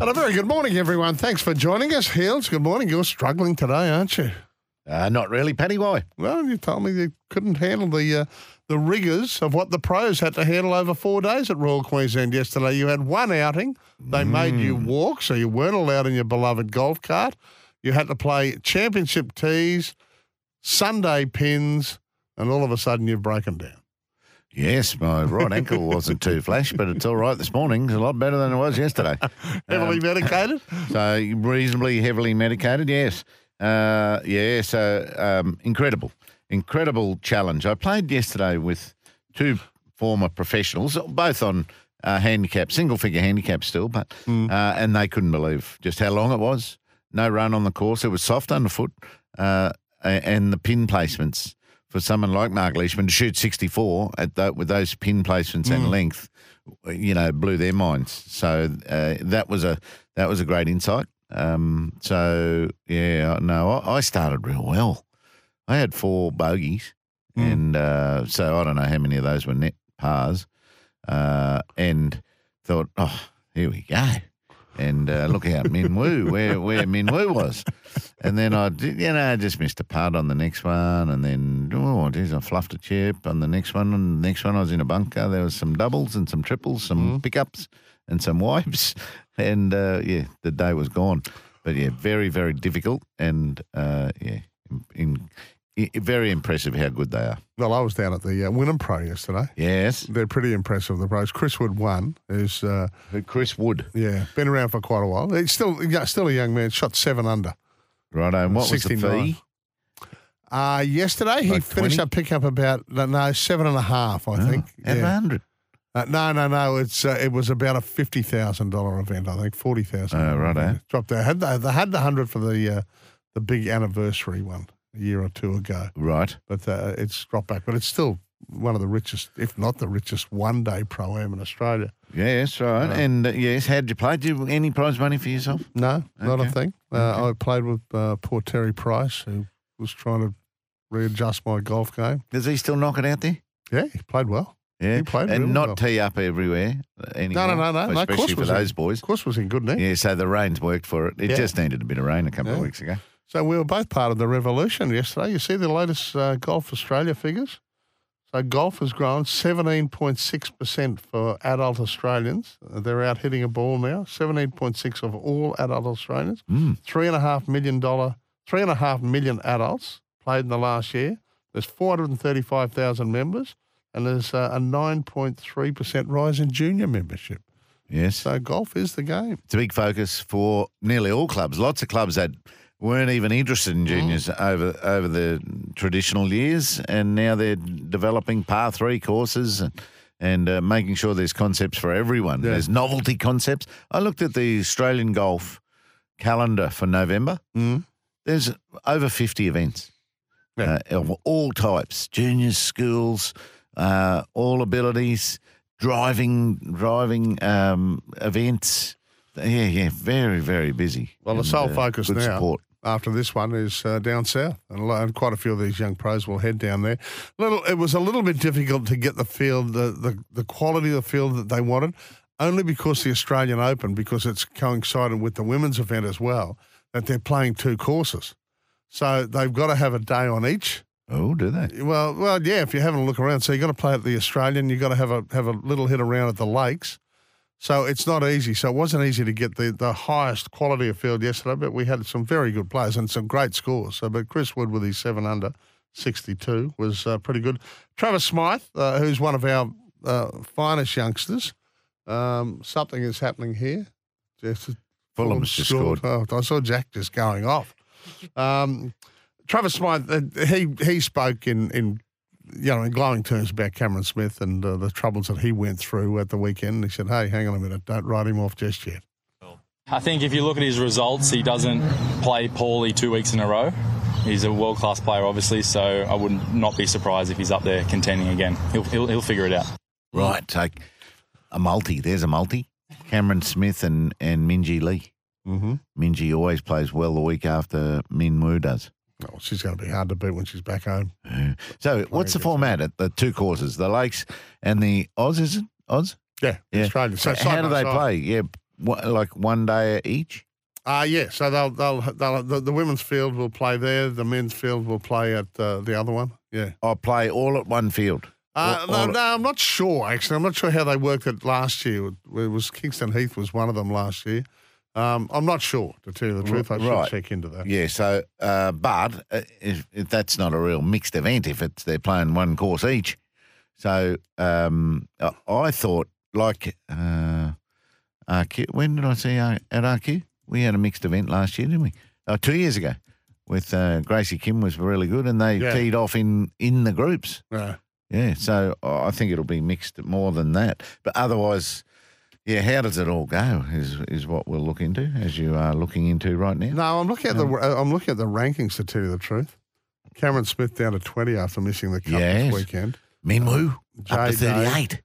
And a very good morning, everyone. Thanks for joining us. Heels, good morning. You're struggling today, aren't you? Not really, Paddy. Why? Well, you told me you couldn't handle the rigours of what the pros had to handle over 4 days at Royal Queensland yesterday. You had one outing. They made you walk, so you weren't allowed in your beloved golf cart. You had to play championship tees, Sunday pins, and all of a sudden you've broken down. Yes, my right ankle wasn't too flash, but it's all right this morning. It's a lot better than it was yesterday. Heavily medicated? So reasonably heavily medicated, yes. Incredible challenge. I played yesterday with two former professionals, both on handicap, single-figure handicap still, but and they couldn't believe just how long it was. No run on the course. It was soft underfoot, and the pin placements for someone like Mark Leishman to shoot 64 with those pin placements and length, you know, blew their minds. So that was a great insight. I started real well. I had four bogeys, and so I don't know how many of those were net pars, and thought, oh, here we go. And look out, Min Woo, where Min Woo was. And then I just missed a putt on the next one. And then, I fluffed a chip on the next one. And the next one I was in a bunker. There was some doubles and some triples, some pickups and some wipes. And, the day was gone. But, very, very difficult. And, very impressive how good they are. Well, I was down at the Wynnum Pro yesterday. Yes. They're pretty impressive, the pros. Chris Wood won. Chris Wood. Yeah, been around for quite a while. He's still a young man, shot 7 under. Righto, and what 69. Was the fee? Yesterday he finished up pick up about, 7.5, I think. At 100? It was about a $50,000 event, I think, $40,000. Oh, righto. Dropped out. They had the 100 for the big anniversary one a year or two ago. Right. But it's dropped back. But it's still one of the richest, if not the richest, one-day pro-am in Australia. Yes, right. And, how'd you play? Did you have any prize money for yourself? No, not a thing. I played with poor Terry Price, who was trying to readjust my golf game. Does he still knock it out there? Yeah, he played well. Yeah, and not well. Tee up everywhere. Anyway, no. Especially for those boys. Of course was in good nick. Yeah, so the rain's worked for it. It just needed a bit of rain a couple of weeks ago. So we were both part of the revolution yesterday. You see the latest Golf Australia figures? So golf has grown 17.6% for adult Australians. They're out hitting a ball now. 17.6% of all adult Australians. $3.5 million adults played in the last year. There's 435,000 members, and there's a 9.3% rise in junior membership. Yes. So golf is the game. It's a big focus for nearly all clubs. Lots of clubs had weren't even interested in juniors over the traditional years, and now they're developing par 3 courses and making sure there's concepts for everyone. Yeah. There's novelty concepts. I looked at the Australian Golf Calendar for November. There's over 50 events of all types, juniors, schools, all abilities, driving events. Yeah, very, very busy. Well, the sole focus now after this one is down south, and quite a few of these young pros will head down there. It was a little bit difficult to get the field, the quality of the field that they wanted, only because the Australian Open, because it's coincided with the women's event as well, that they're playing 2 courses. So they've got to have a day on each. Oh, do they? Well, yeah, if you're having a look around. So you've got to play at the Australian, you've got to have a little hit around at the Lakes. So it's not easy. So it wasn't easy to get the highest quality of field yesterday, but we had some very good players and some great scores. So, but Chris Wood with his 7 under, 62, was pretty good. Travis Smythe, who's one of our finest youngsters. Something is happening here. Fulham's just scored. Oh, I saw Jack just going off. Travis Smythe, he spoke in glowing terms about Cameron Smith and the troubles that he went through at the weekend. He said, hey, hang on a minute, don't write him off just yet. I think if you look at his results, he doesn't play poorly 2 weeks in a row. He's a world-class player, obviously, so I would not be surprised if he's up there contending again. He'll figure it out. Right, take a multi. There's a multi. Cameron Smith and Minji Lee. Minji always plays well the week after Min Woo does. Oh, she's going to be hard to beat when she's back home. So what's the format at the 2 courses, the Lakes and the Oz, is it? Oz? Yeah, Australia. So how do they play? Yeah, What, like one day each? Yeah. So the women's field will play there. The men's field will play at the other one. Yeah. I'll play all at one field. No, I'm not sure, actually. I'm not sure how they worked it last year. It was Kingston Heath was one of them last year. I'm not sure, to tell you the truth. I should check into that. Yeah, so, but if that's not a real mixed event if it's they're playing one course each. So I thought, like, RQ, when did I see at RQ? We had a mixed event last year, didn't we? 2 years ago with Gracie Kim was really good, and they teed off in the groups. Yeah. Yeah, so I think it'll be mixed more than that. But otherwise, yeah, how does it all go is what we'll look into, as you are looking into right now. No, I'm looking at the rankings, to tell you the truth. Cameron Smith down to 20 after missing the cup this weekend. Minwoo up to 38.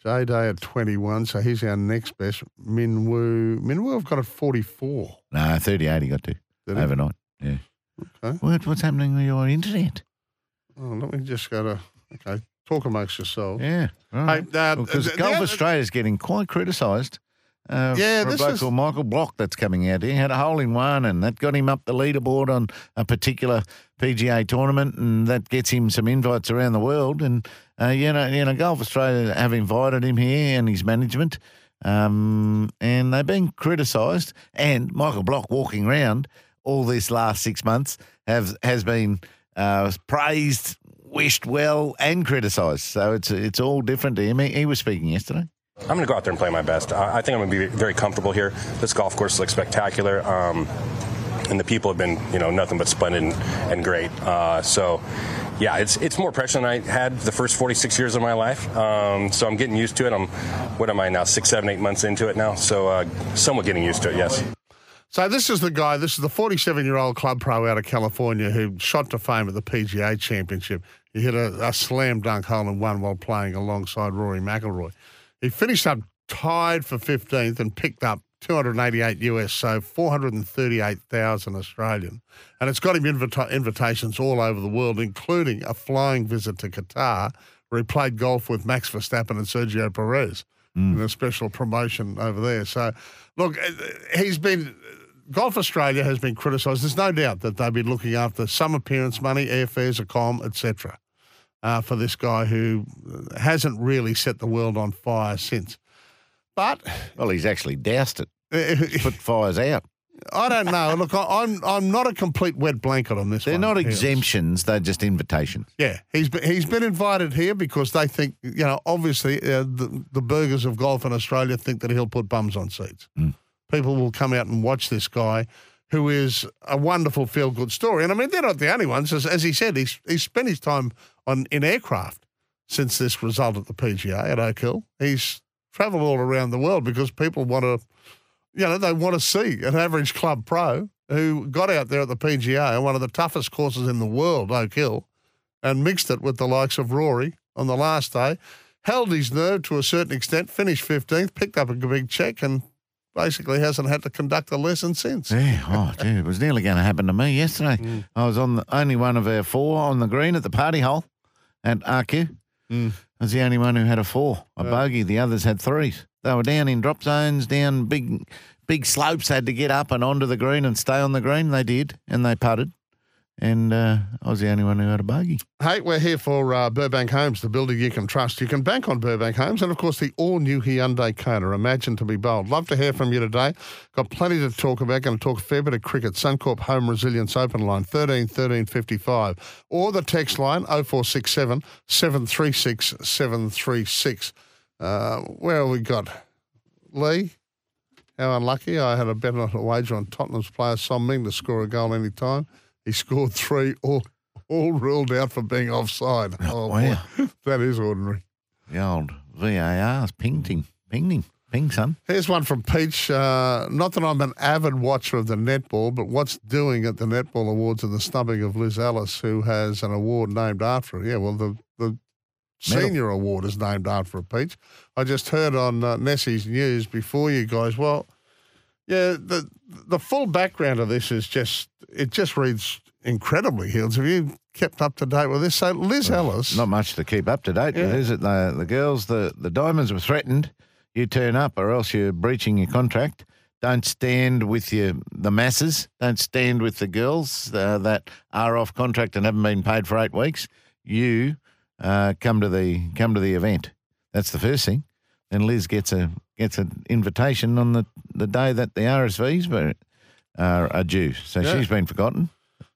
J-Day at 21, so he's our next best. Minwoo I've got at 44. No, 38 he got to overnight. Yeah. Okay. What's happening with your internet? Oh, let me just go to... Okay, talk amongst yourselves. Yeah, right. Hey, because Golf Australia is getting quite criticised. For this a bloke called Michael Block that's coming out here. He had a hole in one, and that got him up the leaderboard on a particular PGA tournament, and that gets him some invites around the world. And Golf Australia have invited him here and his management, and they've been criticised. And Michael Block walking around all this last 6 months has been praised, wished well, and criticised. So it's all different to him. He was speaking yesterday. I'm going to go out there and play my best. I think I'm going to be very comfortable here. This golf course looks spectacular. And the people have been, nothing but splendid and great. So, yeah, it's more pressure than I had the first 46 years of my life. So I'm getting used to it. What am I now, 6, 7, 8 months into it now? So somewhat getting used to it, yes. So this is the guy, this is the 47-year-old club pro out of California who shot to fame at the PGA Championship. He hit a slam dunk hole in one while playing alongside Rory McIlroy. He finished up tied for 15th and picked up 288 US, so 438,000 Australian. And it's got him invitations all over the world, including a flying visit to Qatar, where he played golf with Max Verstappen and Sergio Perez in a special promotion over there. So, look, Golf Australia has been criticised. There's no doubt that they've been looking after some appearance money, airfares, a comm, etc., for this guy who hasn't really set the world on fire since. But he's actually doused it. He's put fires out. I don't know. Look, I'm not a complete wet blanket on this. They're one. They're not exemptions. They're just invitations. Yeah, he's been invited here because they think obviously the burgers of golf in Australia think that he'll put bums on seats. Mm. People will come out and watch this guy, who is a wonderful feel-good story. And, I mean, they're not the only ones. As he said, he's spent his time in aircraft since this result at the PGA at Oak Hill. He's travelled all around the world because people want to, they want to see an average club pro who got out there at the PGA on one of the toughest courses in the world, Oak Hill, and mixed it with the likes of Rory on the last day, held his nerve to a certain extent, finished 15th, picked up a big check, and basically hasn't had to conduct a lesson since. Yeah, it was nearly going to happen to me yesterday. Mm. I was on the only one of our four on the green at the party hole at RQ. Mm. I was the only one who had a bogey. The others had threes. They were down in drop zones, down big slopes, had to get up and onto the green and stay on the green. They did, and they putted. And I was the only one who had a bogey. Hey, we're here for Burbank Homes, the builder you can trust. You can bank on Burbank Homes and, of course, the all-new Hyundai Kona. Imagine to be bold. Love to hear from you today. Got plenty to talk about. Going to talk a fair bit of cricket. Suncorp Home Resilience Open Line, 13 13 55. Or the text line, 0467 736 736. Where have we got? Lee? How unlucky. I had a bet on a wager on Tottenham's player, Son Ming, to score a goal any time. He scored three, all ruled out for being offside. Oh, wow. Boy. That is ordinary. The old VAR's pinged him, son. Here's one from Peach. Not that I'm an avid watcher of the netball, but what's doing at the Netball Awards and the snubbing of Liz Ellis, who has an award named after her. Yeah, well, the senior award is named after her, Peach. I just heard on Nessie's News before you guys, yeah, the full background of this is it just reads incredibly, Hills. Have you kept up to date with this? So Liz Ellis... Not much to keep up to date with, is it? The girls, the Diamonds were threatened you turn up, or else you're breaching your contract. Don't stand with the masses. Don't stand with the girls that are off contract and haven't been paid for 8 weeks. You come to the event. That's the first thing. Then Liz gets an invitation on the day that the RSVPs are due. So yeah. She's been forgotten.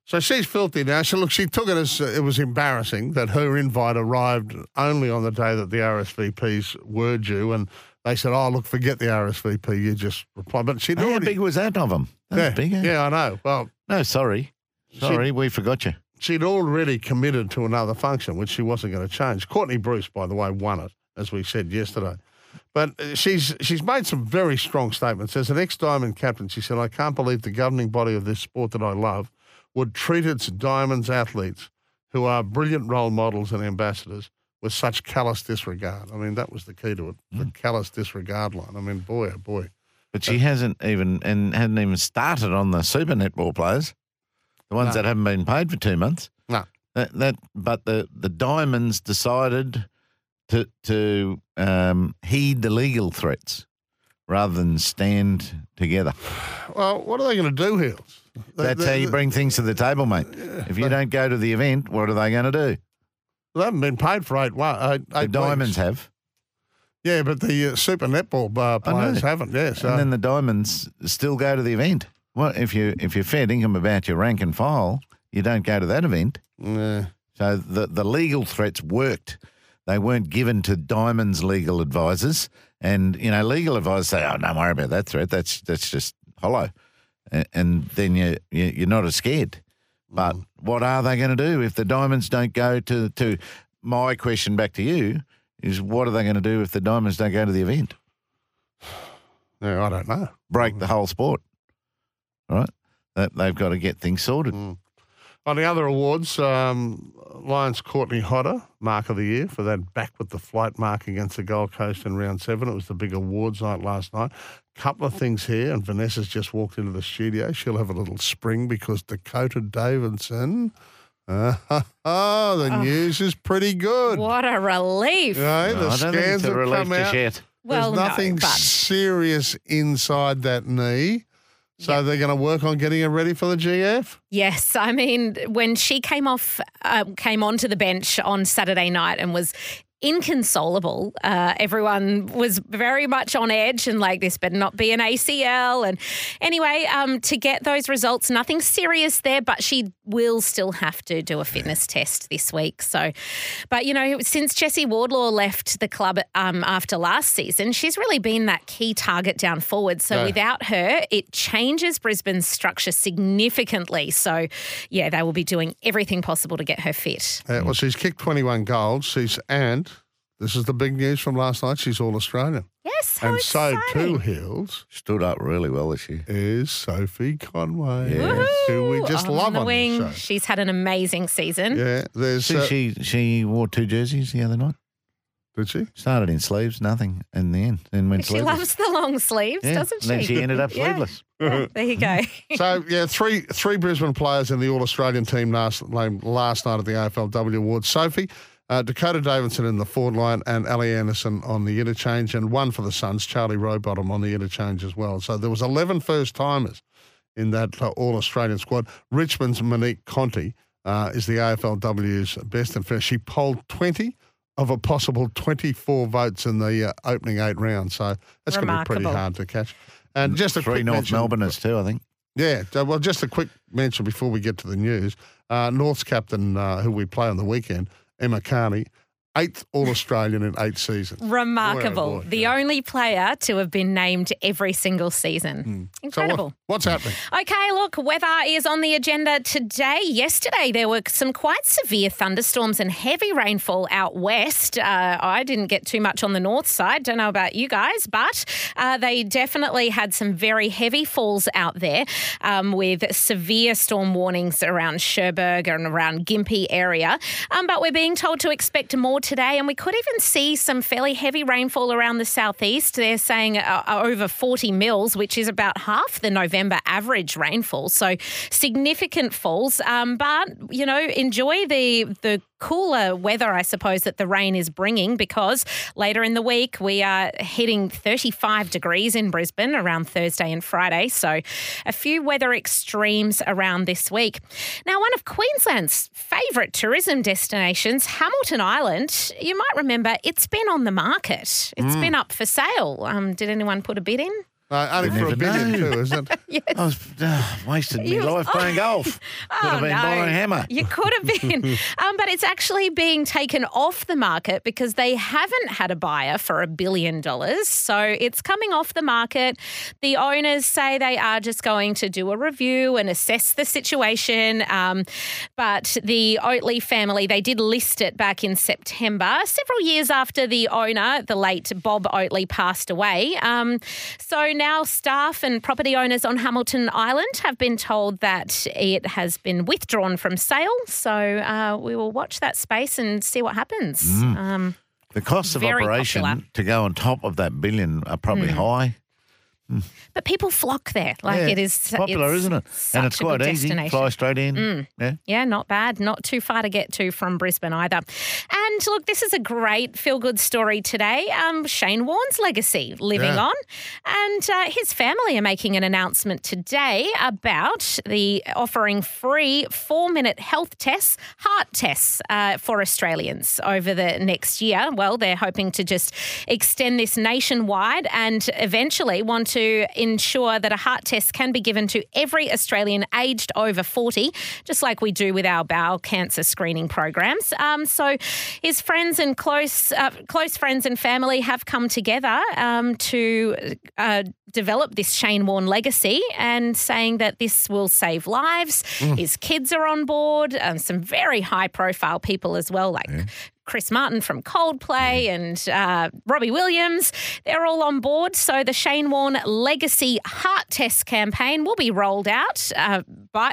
So she's filthy now. So look, she took it as it was embarrassing that her invite arrived only on the day that the RSVPs were due, and they said, "Oh, look, forget the RSVP. You just reply." But she how big was that of them? That was big. Yeah, I know. Well, no, sorry, we forgot you. She'd already committed to another function, which she wasn't going to change. Courtney Bruce, by the way, won it, as we said yesterday. But she's made some very strong statements. As an ex-Diamond captain, she said, "I can't believe the governing body of this sport that I love would treat its Diamonds athletes, who are brilliant role models and ambassadors, with such callous disregard." I mean, that was the key to it, the callous disregard line. I mean, boy, oh boy. But she hadn't even started on the Super Netball players, the ones that haven't been paid for 2 months. No. But the Diamonds decided to heed the legal threats rather than stand together. Well, what are they going to do here? That's how you bring things to the table, mate. If you don't go to the event, what are they going to do? Well, they haven't been paid for eight the Diamonds weeks. Have. Yeah, but the Super Netball players haven't, yeah. So. And then the Diamonds still go to the event. Well, if you're fair dinkum about your rank and file, you don't go to that event. Yeah. So the legal threats worked. They weren't given to Diamonds' legal advisors. And, you know, legal advisors say, "Oh, don't worry about that threat. That's just hollow." And then you're not as scared. But what are they going to do if the Diamonds don't go to my question back to you is, what are they going to do if the Diamonds don't go to the event? No, I don't know. Break the whole sport. All right? They've got to get things sorted. Mm. On the other awards, Lions Courtney Hodder, Mark of the Year, for that back with the flight mark against the Gold Coast in round 7. It was the big awards night last night. Couple of things here, and Vanessa's just walked into the studio. She'll have a little spring because Dakota Davidson, news is pretty good. What a relief. You know, the scans have come out. There's nothing serious inside that knee. So they're going to work on getting her ready for the GF? Yes. I mean, when she came onto the bench on Saturday night and was inconsolable, everyone was very much on edge and like, this better not be an ACL. And anyway, to get those results, nothing serious there, but she will still have to do a fitness test this week. So, but you know, since Jessie Wardlaw left the club after last season, she's really been that key target down forward. So without her, it changes Brisbane's structure significantly. So yeah, they will be doing everything possible to get her fit. Well, she's kicked 21 goals. And this is the big news from last night. She's All-Australian. Yes, how exciting. And so two heels. Stood up really well, is she? Is Sophie Conway. Yes. Who we just love on the show. She's had an amazing season. Yeah. She wore two jerseys the other night. Did she? Started in sleeves, nothing in the end. Then went sleeveless. She loves the long sleeves, doesn't she? And then she ended up sleeveless. Yeah, there you go. So, yeah, three Brisbane players in the All-Australian team last night at the AFLW Awards. Sophie, Dakota Davidson in the forward line, and Ali Anderson on the interchange, and one for the Suns, Charlie Rowbottom, on the interchange as well. So there was 11 first-timers in that All-Australian squad. Richmond's Monique Conti is the AFLW's best and fairest. She polled 20 of a possible 24 votes in the opening 8 rounds. So that's going to be pretty hard to catch. And just a quick mention. North Melbourners too, I think. Yeah, well, just a quick mention before we get to the news. North's captain, who we play on the weekend, M.A. 8th All-Australian in 8 seasons. Remarkable. Boy, oh boy, only player to have been named every single season. Mm. Incredible. So what's happening? Okay, look, weather is on the agenda today. Yesterday there were some quite severe thunderstorms and heavy rainfall out west. I didn't get too much on the north side. Don't know about you guys, but they definitely had some very heavy falls out there with severe storm warnings around Cherbourg and around Gympie area. But we're being told to expect more today, and we could even see some fairly heavy rainfall around the southeast. They're saying over 40 mils, which is about half the November average rainfall. So significant falls, but you know, enjoy the cooler weather, I suppose, that the rain is bringing, because later in the week we are hitting 35 degrees in Brisbane around Thursday and Friday. So a few weather extremes around this week. Now, one of Queensland's favourite tourism destinations, Hamilton Island, you might remember it's been on the market. It's been up for sale. Did anyone put a bid in? Only for a billion too, isn't it? Yes. I was wasted my life playing golf. Could have been buying a hammer. You could have been. But it's actually being taken off the market because they haven't had a buyer for $1 billion. So it's coming off the market. The owners say they are just going to do a review and assess the situation. But the Oatley family, they did list it back in September, several years after the owner, the late Bob Oatley, passed away. So now staff and property owners on Hamilton Island have been told that it has been withdrawn from sale. So we will watch that space and see what happens. The costs of operation to go on top of that billion are probably high. But people flock there. It is popular, isn't it? And it's quite easy. Fly straight in. Yeah, not bad. Not too far to get to from Brisbane either. And look, this is a great feel-good story today. Shane Warne's legacy living on. And his family are making an announcement today about the offering free 4-minute health tests, heart tests for Australians over the next year. Well, they're hoping to just extend this nationwide and eventually want to ensure that a heart test can be given to every Australian aged over 40, just like we do with our bowel cancer screening programs. So his friends and close friends and family have come together to develop this Shane Warne legacy, and saying that this will save lives. His kids are on board, some very high-profile people as well, like Chris Martin from Coldplay and Robbie Williams. They're all on board. So the Shane Warne Legacy Heart Test campaign will be rolled out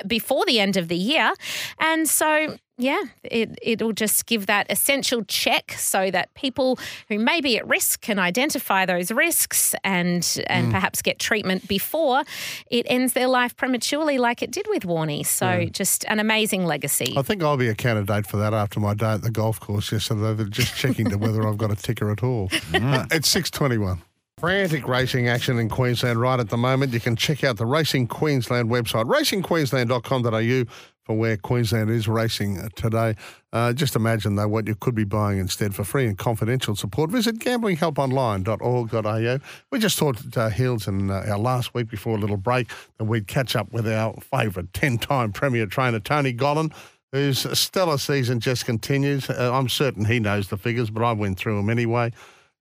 before the end of the year. And so, yeah, it'll just give that essential check so that people who may be at risk can identify those risks and perhaps get treatment before it ends their life prematurely, like it did with Warnie. So just an amazing legacy. I think I'll be a candidate for that after my day at the golf course yesterday. They're just checking to whether I've got a ticker at all. It's 6:21. Frantic racing action in Queensland right at the moment. You can check out the Racing Queensland website, racingqueensland.com.au, for where Queensland is racing today. Just imagine, though, what you could be buying instead. For free and confidential support, visit gamblinghelponline.org.au. We just thought Heels in our last week before a little break that we'd catch up with our favourite 10-time Premier trainer, Tony Gollan, whose stellar season just continues. I'm certain he knows the figures, but I went through them anyway.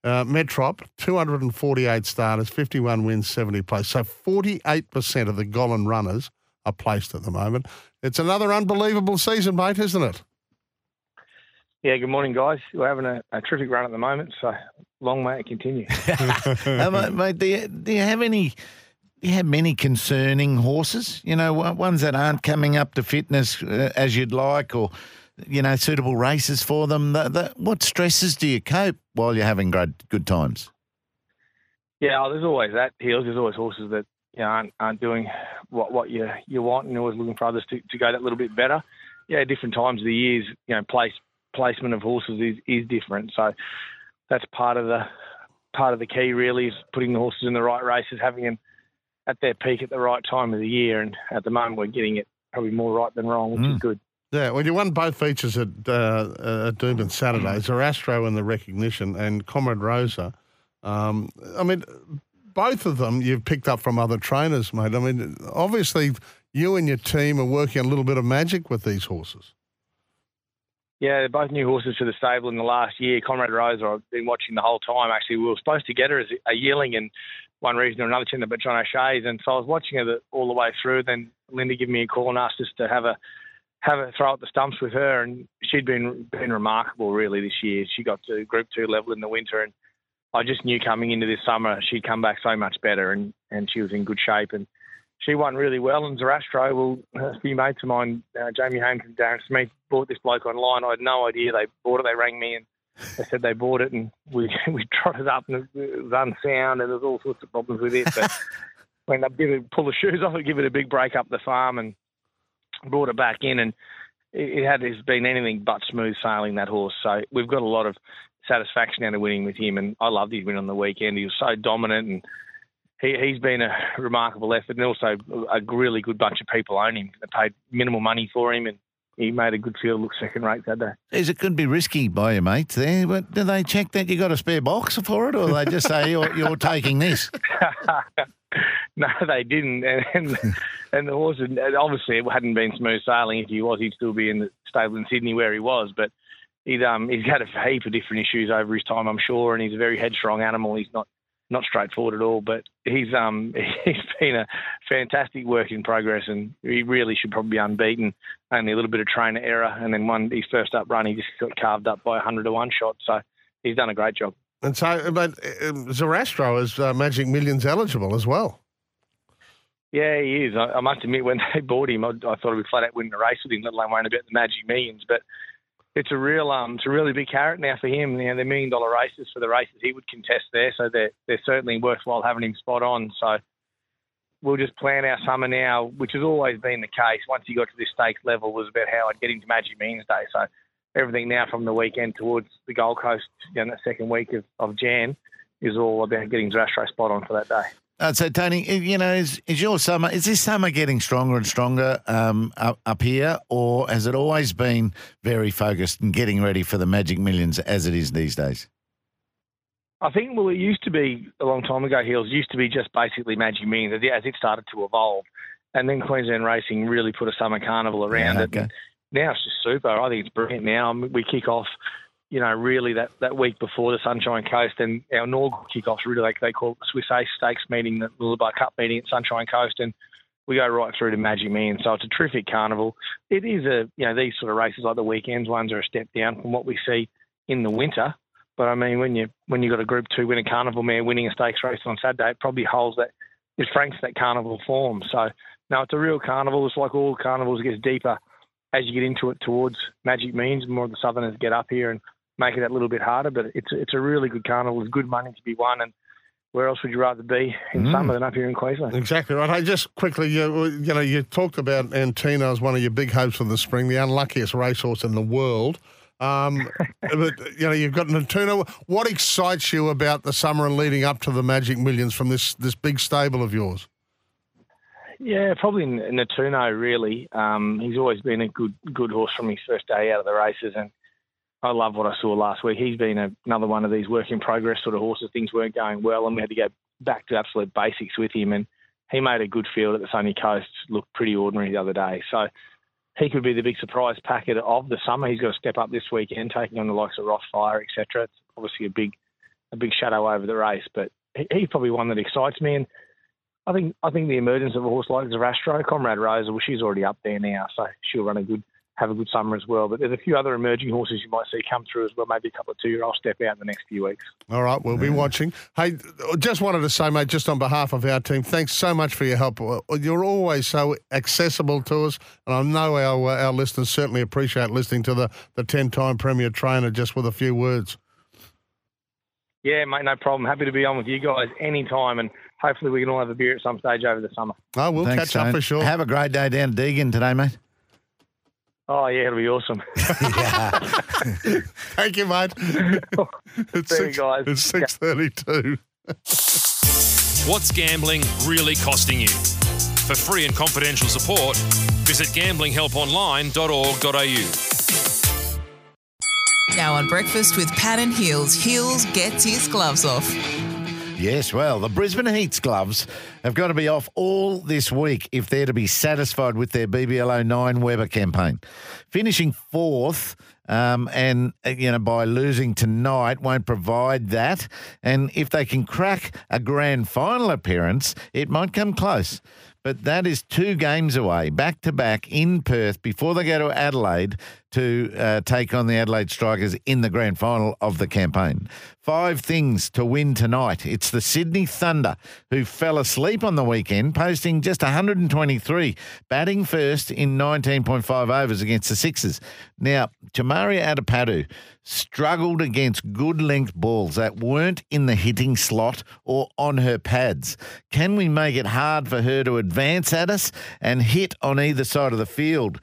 Metrop, 248 starters, 51 wins, 70 plays. So 48% of the Gollan runners are placed at the moment. It's another unbelievable season, mate, isn't it? Yeah, good morning, guys. We're having a terrific run at the moment, so long may it continue. Mate, do you have any... You have many concerning horses, you know, ones that aren't coming up to fitness as you'd like, or, you know, suitable races for them. What stresses do you cope while you're having good times? Yeah, there's always that, Heels. There's always horses that, you know, aren't doing what you want, and always looking for others to go that little bit better. Yeah, different times of the years, you know, placement of horses is different. So that's part of the key, really, is putting the horses in the right races, having them at their peak at the right time of the year, and at the moment we're getting it probably more right than wrong, which is good. Yeah, well, you won both features at Doomben Saturday, Zarastro in the recognition and Comrade Rosa. I mean, both of them you've picked up from other trainers, mate. I mean, obviously you and your team are working a little bit of magic with these horses. Yeah, they're both new horses to the stable in the last year. Comrade Rosa, I've been watching the whole time, actually. We were supposed to get her as a yearling, and one reason or another, turned up at John O'Shea's, and so I was watching her all the way through. Then Linda gave me a call and asked us to have a throw at the stumps with her, and she'd been remarkable, really, this year. She got to Group 2 level in the winter, and I just knew coming into this summer she'd come back so much better, and she was in good shape, and she won really well. And Zarastro, a few mates of mine, Jamie Hames and Darren Smith, bought this bloke online. I had no idea they bought it. They rang me and they said they bought it, and we trotted up, and it was unsound, and there was all sorts of problems with it. But we ended up pull the shoes off and give it a big break up the farm, and brought it back in. And it's been anything but smooth sailing, that horse. So we've got a lot of satisfaction out of winning with him, and I loved his win on the weekend. He was so dominant, and he's been a remarkable effort, and also a really good bunch of people own him. They paid minimal money for him, and he made a good field look second rate that day. Is it could be risky by your mates there, but do they check that you got a spare box for it, or they just say you're taking this? No, they didn't, and the horse obviously it hadn't been smooth sailing. If he was, he'd still be in the stable in Sydney where he was. But he's had a heap of different issues over his time, I'm sure, and he's a very headstrong animal. He's not straightforward at all, but he's been a fantastic work in progress, and he really should probably be unbeaten. Only a little bit of trainer error, and then his first up run, he just got carved up by a 100-to-1 shot. So he's done a great job. And so, but Zarastro is Magic Millions eligible as well. Yeah, he is. I must admit, when they bought him, I thought we'd flat out win the race with him, let alone worrying about the Magic Millions. But it's a real, it's a really big carrot now for him. You know, they're $1 million races for the races he would contest there, so they're certainly worthwhile having him spot on. So we'll just plan our summer now, which has always been the case. Once he got to this stakes level, was about how I'd get him to Magic Millions Day. So everything now from the weekend towards the Gold Coast, you know, that second week of Jan, is all about getting Zarastro spot on for that day. So, Tony, you know, is this summer getting stronger and stronger up here, or has it always been very focused and getting ready for the Magic Millions as it is these days? I think, well, it used to be a long time ago, Hills, used to be just basically Magic Millions as it started to evolve. And then Queensland Racing really put a summer carnival around it. And now it's just super. I think it's brilliant now. We kick off, you know, really that week before the Sunshine Coast, and our inaugural kickoffs, really, like they call it the Swiss Ace Stakes meeting, the Lullaby Cup meeting at Sunshine Coast, and we go right through to Magic Millions. So it's a terrific carnival. It is these sort of races, like the weekends ones, are a step down from what we see in the winter. But I mean, when you got a Group 2 winner carnival mare winning a stakes race on Saturday, it probably holds that, it franks that carnival form. So no, it's a real carnival. It's like all carnivals, it gets deeper as you get into it towards Magic Millions. More of the Southerners get up here and make it that little bit harder, but it's a really good carnival. There's good money to be won, and where else would you rather be in summer than up here in Queensland? Exactly right. Hey, just quickly, you talked about Antino as one of your big hopes for the spring, the unluckiest racehorse in the world. But you've got Natuno. What excites you about the summer and leading up to the Magic Millions from this big stable of yours? Yeah, probably Natuno. Really, he's always been a good horse from his first day out of the races, and I love what I saw last week. He's been another one of these work in progress sort of horses. Things weren't going well, and we had to go back to absolute basics with him. And he made a good field at the Sunny Coast, looked pretty ordinary the other day. So he could be the big surprise packet of the summer. He's got to step up this weekend, taking on the likes of Rothfire, etc. It's obviously a big shadow over the race, but he's probably one that excites me. And I think the emergence of a horse like Zarastro, Comrade Rosa, well, she's already up there now, so she'll run have a good summer as well. But there's a few other emerging horses you might see come through as well, maybe a couple of two-year-olds step out in the next few weeks. All right, we'll be watching. Hey, just wanted to say, mate, just on behalf of our team, thanks so much for your help. You're always so accessible to us, and I know our listeners certainly appreciate listening to the 10-time Premier Trainer just with a few words. Yeah, mate, no problem. Happy to be on with you guys any time, and hopefully we can all have a beer at some stage over the summer. Oh, we'll catch up for sure. Have a great day down at Deegan today, mate. Oh, yeah, it'll be awesome. Thank you, mate. It's 6:32. What's gambling really costing you? For free and confidential support, visit gamblinghelponline.org.au. Now on Breakfast with Pat and Heels, Heels gets his gloves off. Yes, well, the Brisbane Heat's gloves have got to be off all this week if they're to be satisfied with their BBL 09 Weber campaign. Finishing fourth by losing tonight won't provide that. And if they can crack a grand final appearance, it might come close. But that is 2 games away, back-to-back in Perth, before they go to Adelaide to take on the Adelaide Strikers in the grand final of the campaign. Five things to win tonight. It's the Sydney Thunder, who fell asleep on the weekend, posting just 123, batting first in 19.5 overs against the Sixers. Now, Chamaria Adepatu struggled against good length balls that weren't in the hitting slot or on her pads. Can we make it hard for her to advance at us and hit on either side of the field?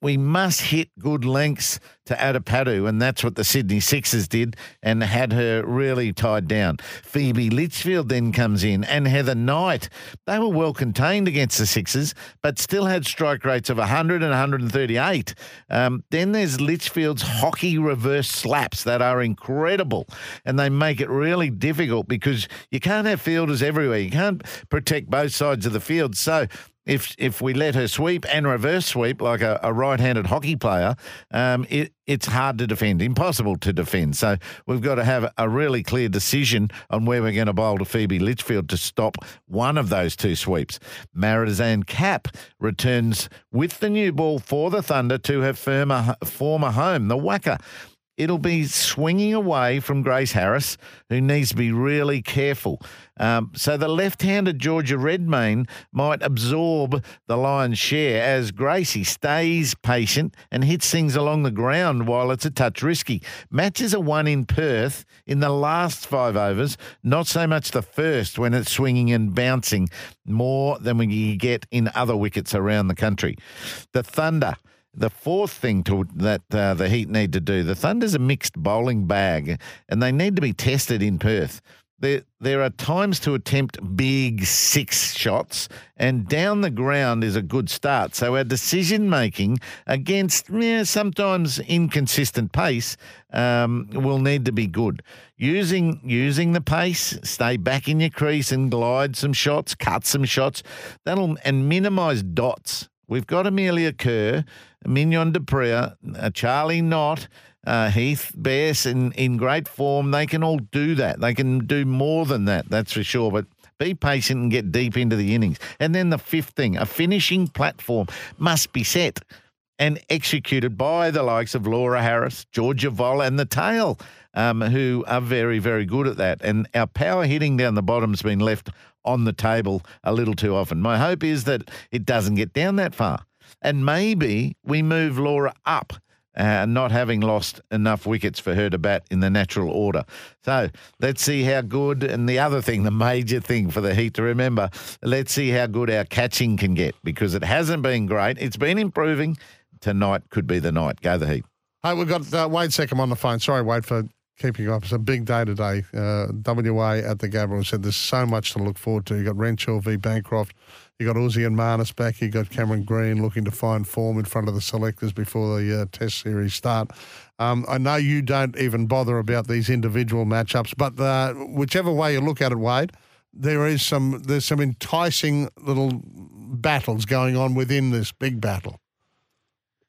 We must hit good lengths to Adepatu, and that's what the Sydney Sixers did and had her really tied down. Phoebe Litchfield then comes in, and Heather Knight. They were well contained against the Sixers, but still had strike rates of 100 and 138. Then there's Litchfield's hockey reverse slaps that are incredible, and they make it really difficult because you can't have fielders everywhere. You can't protect both sides of the field. So if we let her sweep and reverse sweep like a right-handed hockey player, it's hard to defend, impossible to defend. So we've got to have a really clear decision on where we're going to bowl to Phoebe Litchfield to stop one of those two sweeps. Marizanne Kapp returns with the new ball for the Thunder to her former home, the Wacker. It'll be swinging away from Grace Harris, who needs to be really careful. So the left-handed Georgia Redmayne might absorb the lion's share as Gracie stays patient and hits things along the ground while it's a touch risky. Matches are won in Perth in the last five overs, not so much the first when it's swinging and bouncing more than we get in other wickets around the country. The Thunder. The fourth thing that the Heat need to do, the Thunder's a mixed bowling bag, and they need to be tested in Perth. There are times to attempt big six shots, and down the ground is a good start. So our decision-making against sometimes inconsistent pace will need to be good. Using the pace, stay back in your crease and glide some shots, cut some shots, and minimise dots. We've got Amelia Kerr, Mignon Dupree, Charlie Knott, Heath Bess in great form. They can all do that. They can do more than that, that's for sure. But be patient and get deep into the innings. And then the fifth thing, a finishing platform must be set and executed by the likes of Laura Harris, Georgia Volla and the Tail, who are very, very good at that. And our power hitting down the bottom has been left on the table a little too often. My hope is that it doesn't get down that far. And maybe we move Laura up, not having lost enough wickets for her to bat in the natural order. So let's see how good, and the other thing, the major thing for the Heat to remember, let's see how good our catching can get, because it hasn't been great. It's been improving. Tonight could be the night. Go the Heat. Hey, we've got Wade Seckham on the phone. Sorry, Wade, for keeping up. It's a big day today. WA at the Gabba said there's so much to look forward to. You've got Renshaw v Bancroft. You've got Uzi and Marnus back. You've got Cameron Green looking to find form in front of the selectors before the Test Series start. I know you don't even bother about these individual matchups, but whichever way you look at it, Wade, there's some enticing little battles going on within this big battle.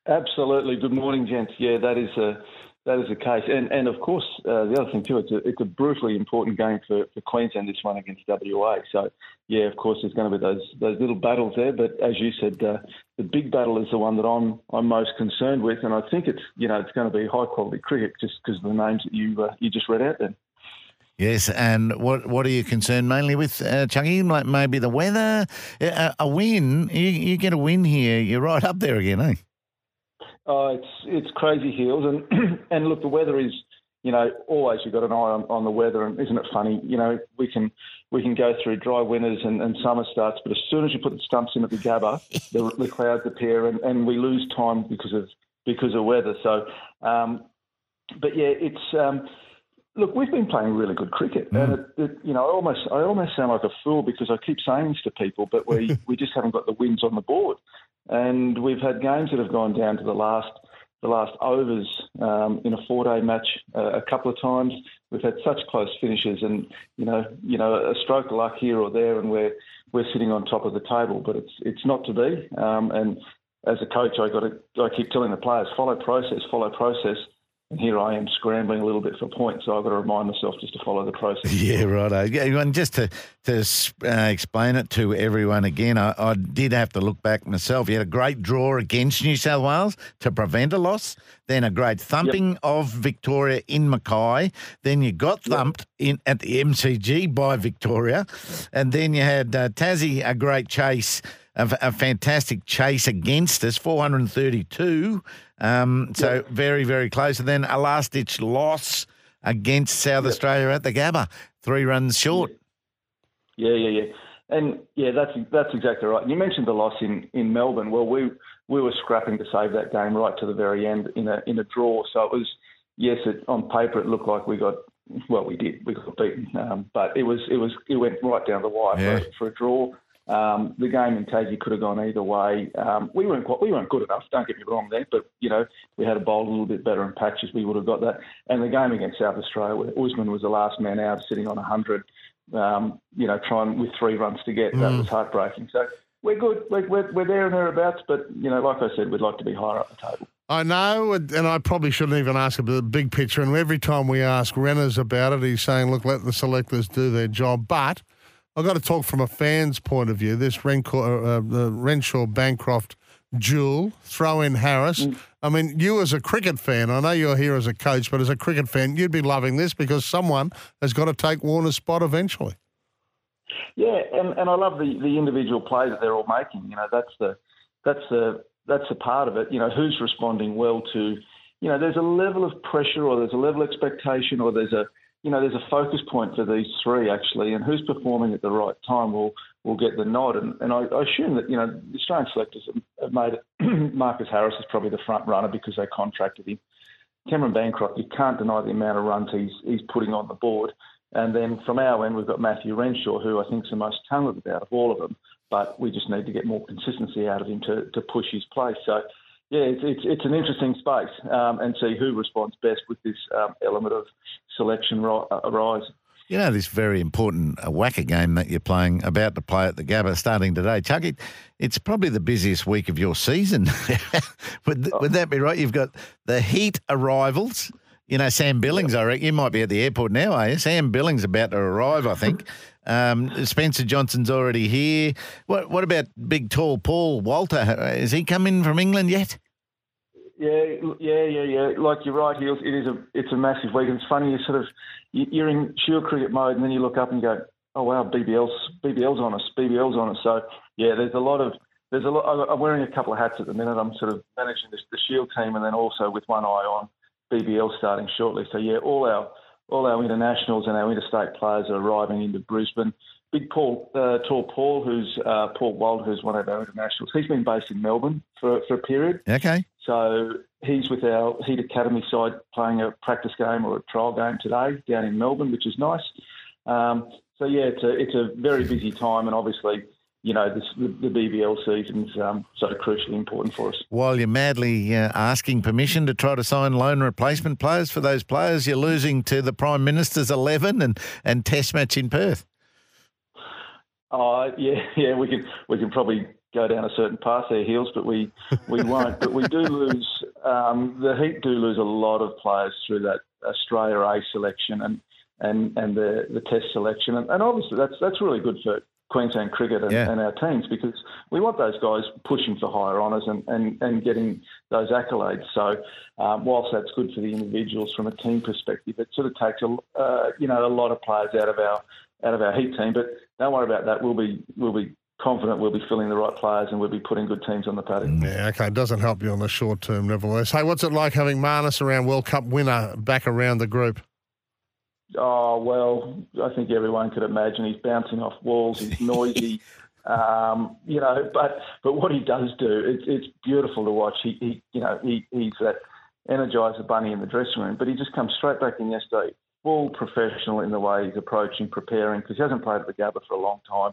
Absolutely. Good morning, gents. Yeah, that is the case. And of course, the other thing too, it's a brutally important game for Queensland, this one against WA. So, yeah, of course, there's going to be those little battles there. But as you said, the big battle is the one that I'm most concerned with. And I think it's going to be high-quality cricket just because of the names that you just read out then. Yes, and what are you concerned mainly with, Chunky? Like maybe the weather, a win. You get a win here, you're right up there again, eh? Oh, it's crazy heels, and look, the weather is, always you've got an eye on the weather, and isn't it funny? We can go through dry winters and summer starts, but as soon as you put the stumps in at the Gabba, the clouds appear, and we lose time because of weather. So, but yeah, it's look, we've been playing really good cricket, and I almost sound like a fool because I keep saying this to people, but we just haven't got the wins on the board. And we've had games that have gone down to the last overs in a four-day match a couple of times. We've had such close finishes, and a stroke of luck here or there, and we're sitting on top of the table. But it's not to be. And as a coach, I keep telling the players, follow process, And here I am scrambling a little bit for points, so I've got to remind myself just to follow the process. Yeah, righto. And just to explain it to everyone again, I did have to look back myself. You had a great draw against New South Wales to prevent a loss, then a great thumping of Victoria in Mackay, then you got thumped in at the MCG by Victoria, and then you had Tassie, a great chase, a fantastic chase against us, 432. So very, very close. And then a last-ditch loss against South Australia at the Gabba, 3 runs short. Yeah. And, that's exactly right. And you mentioned the loss in Melbourne. Well, we were scrapping to save that game right to the very end in a draw. So it was, on paper it looked like we got, well, we did. We got beaten. But it went right down the wire for a draw. The game in Tassie could have gone either way. We weren't good enough, don't get me wrong there, but, we had a bowl a little bit better in patches, we would have got that. And the game against South Australia, where Usman was the last man out, sitting on 100, trying with 3 runs to get, that was heartbreaking. So we're good, we're there and thereabouts, but, like I said, we'd like to be higher up the table. I know, and I probably shouldn't even ask about the big picture, and every time we ask Renners about it, he's saying, look, let the selectors do their job, but I've got to talk from a fan's point of view. This Renshaw-Bancroft duel, throw in Harris. I mean, you as a cricket fan, I know you're here as a coach, but as a cricket fan, you'd be loving this because someone has got to take Warner's spot eventually. Yeah, and I love the individual play that they're all making. That's the part of it. Who's responding well to. There's a level of pressure, or there's a level of expectation, or there's a focus point for these three, actually, and who's performing at the right time will get the nod. And I assume that, the Australian selectors have made it. Marcus Harris is probably the front runner because they contracted him. Cameron Bancroft, you can't deny the amount of runs he's putting on the board. And then from our end, we've got Matthew Renshaw, who I think is the most talented out of all of them, but we just need to get more consistency out of him to push his play. So, it's an interesting space, and see who responds best with this element of selection arise. This very important whacker game that you're playing, about to play at the Gabba starting today. Chuck, it's probably the busiest week of your season. Would that be right? You've got the heat arrivals. Sam Billings, I reckon. You might be at the airport now, are you? Sam Billings about to arrive, I think. Spencer Johnson's already here. What about big, tall Paul Walter? Has he come in from England yet? Yeah. Like, you're right, it's a massive week. It's funny, you sort of, you're in sheer cricket mode, and then you look up and go, oh wow, BBL's on us. So there's a lot. I'm wearing a couple of hats at the minute. I'm sort of managing the Shield team, and then also with one eye on BBL starting shortly. So all our internationals and our interstate players are arriving into Brisbane. Big Paul, tall Paul, who's Paul Wild, who's one of our internationals. He's been based in Melbourne for a period. Okay. So he's with our Heat Academy side playing a practice game or a trial game today down in Melbourne, which is nice. It's a very busy time, and obviously, the BBL season's so crucially important for us. While you're madly asking permission to try to sign loan replacement players for those players, you're losing to the Prime Minister's 11 and Test match in Perth. We can probably go down a certain path there, Heels, but we won't. But we do lose. The Heat do lose a lot of players through that Australia A selection and the Test selection, and obviously that's really good for Queensland cricket and our teams, because we want those guys pushing for higher honours and getting those accolades. So whilst that's good for the individuals, from a team perspective, it sort of takes a lot of players out of our Heat team. But don't worry about that. We'll be confident we'll be filling the right players, and we'll be putting good teams on the paddock. Yeah, okay. It doesn't help you on the short term, nevertheless. Hey, what's it like having Marnus around, World Cup winner, back around the group? Oh, well, I think everyone could imagine he's bouncing off walls, he's noisy, but what he does do, it's beautiful to watch. He's that energizer bunny in the dressing room, but he just comes straight back in yesterday, full professional in the way he's approaching, preparing, because he hasn't played at the Gabba for a long time,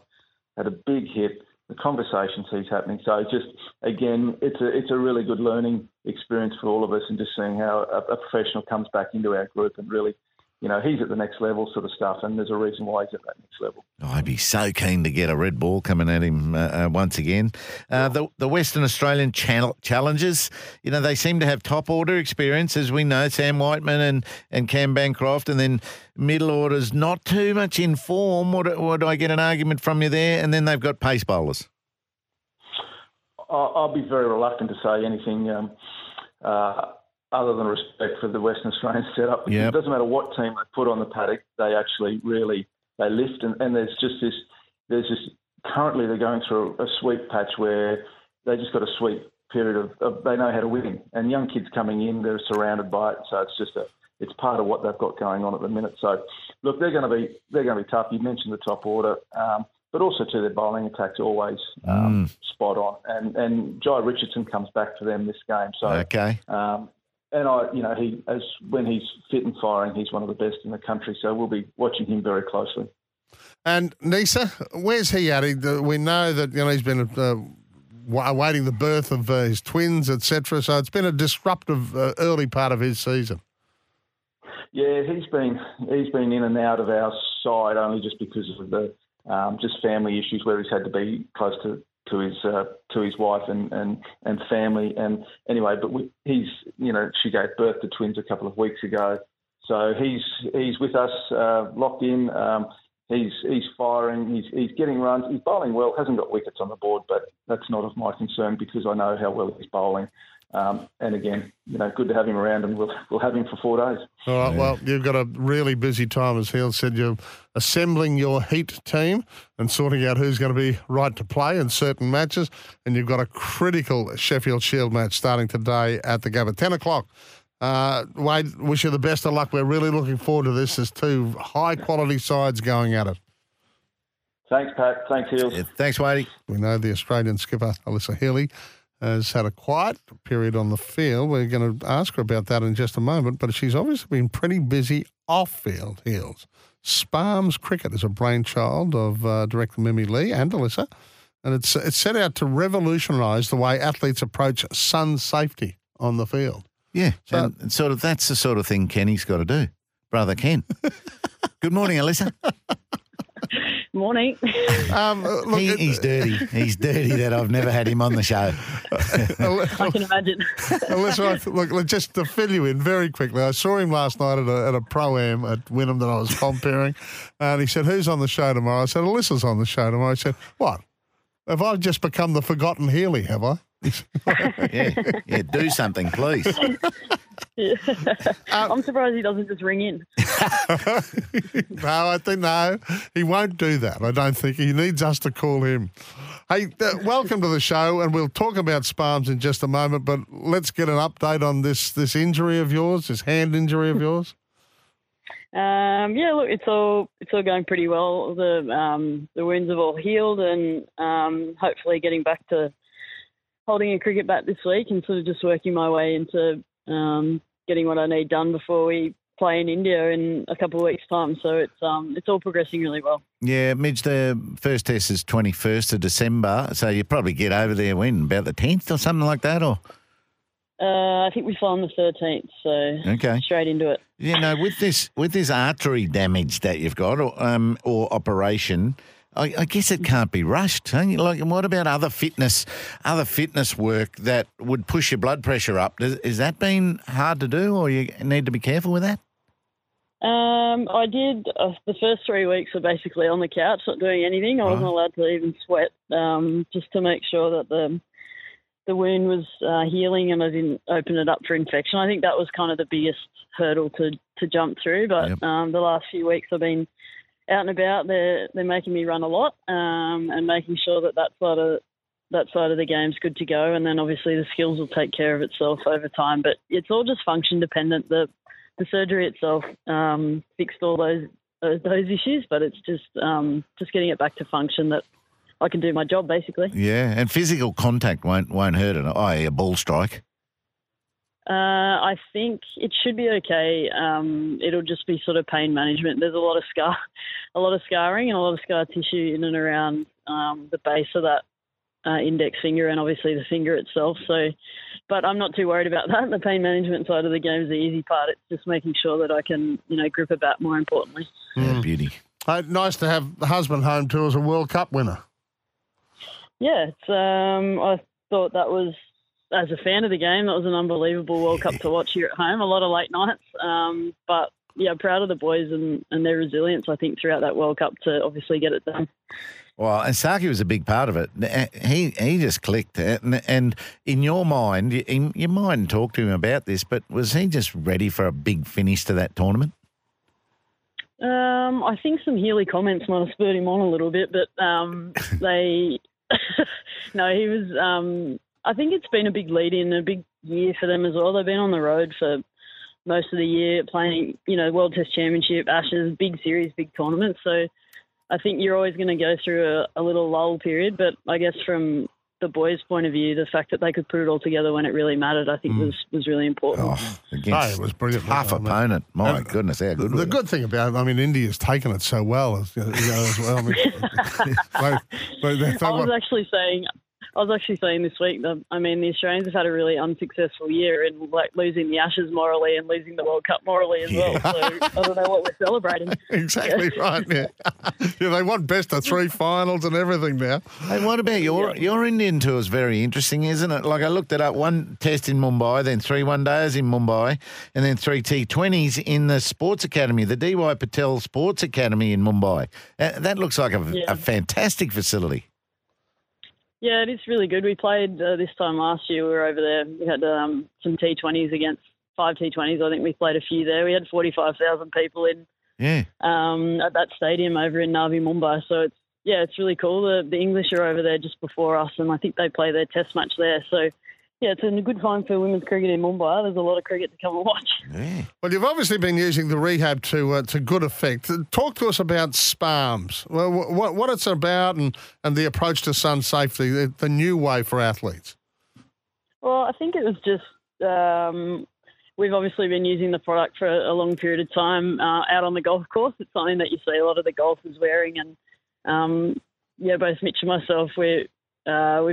had a big hit, the conversations he's happening. So just, again, it's a really good learning experience for all of us, and just seeing how a professional comes back into our group and really you know, he's at the next level sort of stuff, and there's a reason why he's at that next level. Oh, I'd be so keen to get a red ball coming at him once again. The Western Australian Challengers, you know, they seem to have top-order experience, as we know, Sam Whiteman and Cam Bancroft, and then middle order's not too much in form. Would I get an argument from you there? And then they've got pace bowlers. I'll be very reluctant to say anything other than respect for the Western Australian setup. Yep. It doesn't matter what team they put on the paddock, they actually really, they lift. And there's just this, currently they're going through a sweep patch where they just got a sweep period of they know how to win. And young kids coming in, they're surrounded by it. So it's just it's part of what they've got going on at the minute. So look, they're going to be tough. You mentioned the top order. But also to their bowling attacks, always spot on. And Jai Richardson comes back to them this game. So okay. And when he's fit and firing, he's one of the best in the country. So we'll be watching him very closely. And Nisa, where's he at? We know that he's been awaiting the birth of his twins, etc. So it's been a disruptive early part of his season. Yeah, he's been in and out of our side only just because of the just family issues where he's had to be close to his wife and family. And anyway, but she gave birth to twins a couple of weeks ago, so he's with us, locked in. He's firing. He's getting runs. He's bowling well. Hasn't got wickets on the board, but that's not of my concern because I know how well he's bowling. And again, good to have him around, and we'll have him for 4 days. All right, well, you've got a really busy time, as Heal said. You're assembling your heat team and sorting out who's going to be right to play in certain matches, and you've got a critical Sheffield Shield match starting today at the Gabba at 10 o'clock. Wade, wish you the best of luck. We're really looking forward to this. There's two high-quality sides going at it. Thanks, Pat. Thanks, Heal. Yeah, thanks, Wadey. We know the Australian skipper, Alyssa Healy, has had a quiet period on the field. We're going to ask her about that in just a moment, but she's obviously been pretty busy off-field, Heels. Sparms cricket is a brainchild of director Mimi Lee and Alyssa, and it's set out to revolutionise the way athletes approach sun safety on the field. Yeah, so and sort of that's the sort of thing Kenny's got to do. Brother Ken. Good morning, Alyssa. Morning. Look, he's dirty. He's dirty that I've never had him on the show. I can imagine. Alyssa, look, just to fill you in very quickly, I saw him last night at a pro-am at Wynnum that I was comparing, and he said, "Who's on the show tomorrow?" I said, "Alyssa's on the show tomorrow." He said, "What? Have I just become the forgotten Healy, have I?" yeah, do something, please. Yeah. I'm surprised he doesn't just ring in. No, he won't do that. I don't think he needs us to call him. Hey, welcome to the show, and we'll talk about Sparms in just a moment, but let's get an update on this injury of yours, this hand injury of yours. Yeah, look, it's all going pretty well. The wounds have all healed, and hopefully getting back to holding a cricket bat this week and sort of just working my way into getting what I need done before we play in India in a couple of weeks' time. So it's all progressing really well. Yeah, Midge, the first test is 21st of December, so you probably get over there when, about the 10th or something like that? Or I think we fly on the 13th, so straight into it. Yeah, no, with this artery damage that you've got or operation, I guess it can't be rushed. And what about other fitness work that would push your blood pressure up? Is that been hard to do, or you need to be careful with that? I did. The first 3 weeks were basically on the couch, not doing anything. I wasn't allowed to even sweat, just to make sure that the wound was healing and I didn't open it up for infection. I think that was kind of the biggest hurdle to jump through. But the last few weeks I've been out and about. They're making me run a lot, and making sure that side of the game's good to go. And then obviously the skills will take care of itself over time. But it's all just function dependent. The surgery itself fixed all those issues, but it's just getting it back to function that I can do my job basically. Yeah, and physical contact won't hurt it, i.e. a ball strike. I think it should be okay. It'll just be sort of pain management. There's a lot of scarring and a lot of scar tissue in and around the base of that index finger and obviously the finger itself. So, but I'm not too worried about that. The pain management side of the game is the easy part. It's just making sure that I can, you know, grip a bat more importantly. Yeah, beauty. Nice to have the husband home too as a World Cup winner. Yeah, it's, I thought that was, as a fan of the game, that was an unbelievable World Cup to watch here at home. A lot of late nights, but yeah, proud of the boys and their resilience, I think, throughout that World Cup to obviously get it done. Well, and Saki was a big part of it. He just clicked. And in your mind, you mightn't talk to him about this, but was he just ready for a big finish to that tournament? I think some Healy comments might have spurred him on a little bit, but they... No, he was... I think it's been a big lead-in, a big year for them as well. They've been on the road for most of the year playing, you know, World Test Championship, Ashes, big series, big tournaments. So I think you're always going to go through a little lull period. But I guess from the boys' point of view, the fact that they could put it all together when it really mattered, I think was really important. Oh, against it was brilliant. Tough opponent. My goodness, how good was it? The good thing about it, I mean, India's taken it so well as well. I mean, I was actually saying this week that, I mean, the Australians have had a really unsuccessful year in, like, losing the Ashes morally and losing the World Cup morally as well. So I don't know what we're celebrating. Exactly right, yeah. Yeah, they won best of three finals and everything now. Hey, what about your Indian tour is very interesting, isn't it? Like, I looked it up, one test in Mumbai, then 3 one-days in Mumbai, and then 3 T20s in the Sports Academy, the D.Y. Patel Sports Academy in Mumbai. That looks like a fantastic facility. Yeah, it is really good. We played this time last year. We were over there. We had some T20s against 5 T20s. I think we played a few there. We had 45,000 people in at that stadium over in Navi Mumbai. So, it's really cool. The English are over there just before us, and I think they play their test match there. So, yeah, it's a good time for women's cricket in Mumbai. There's a lot of cricket to come and watch. Yeah. Well, you've obviously been using the rehab to good effect. Talk to us about SPARMS, what it's about and the approach to sun safety, the new way for athletes. Well, I think it was just we've obviously been using the product for a long period of time out on the golf course. It's something that you see a lot of the golfers wearing. And, both Mitch and myself, we've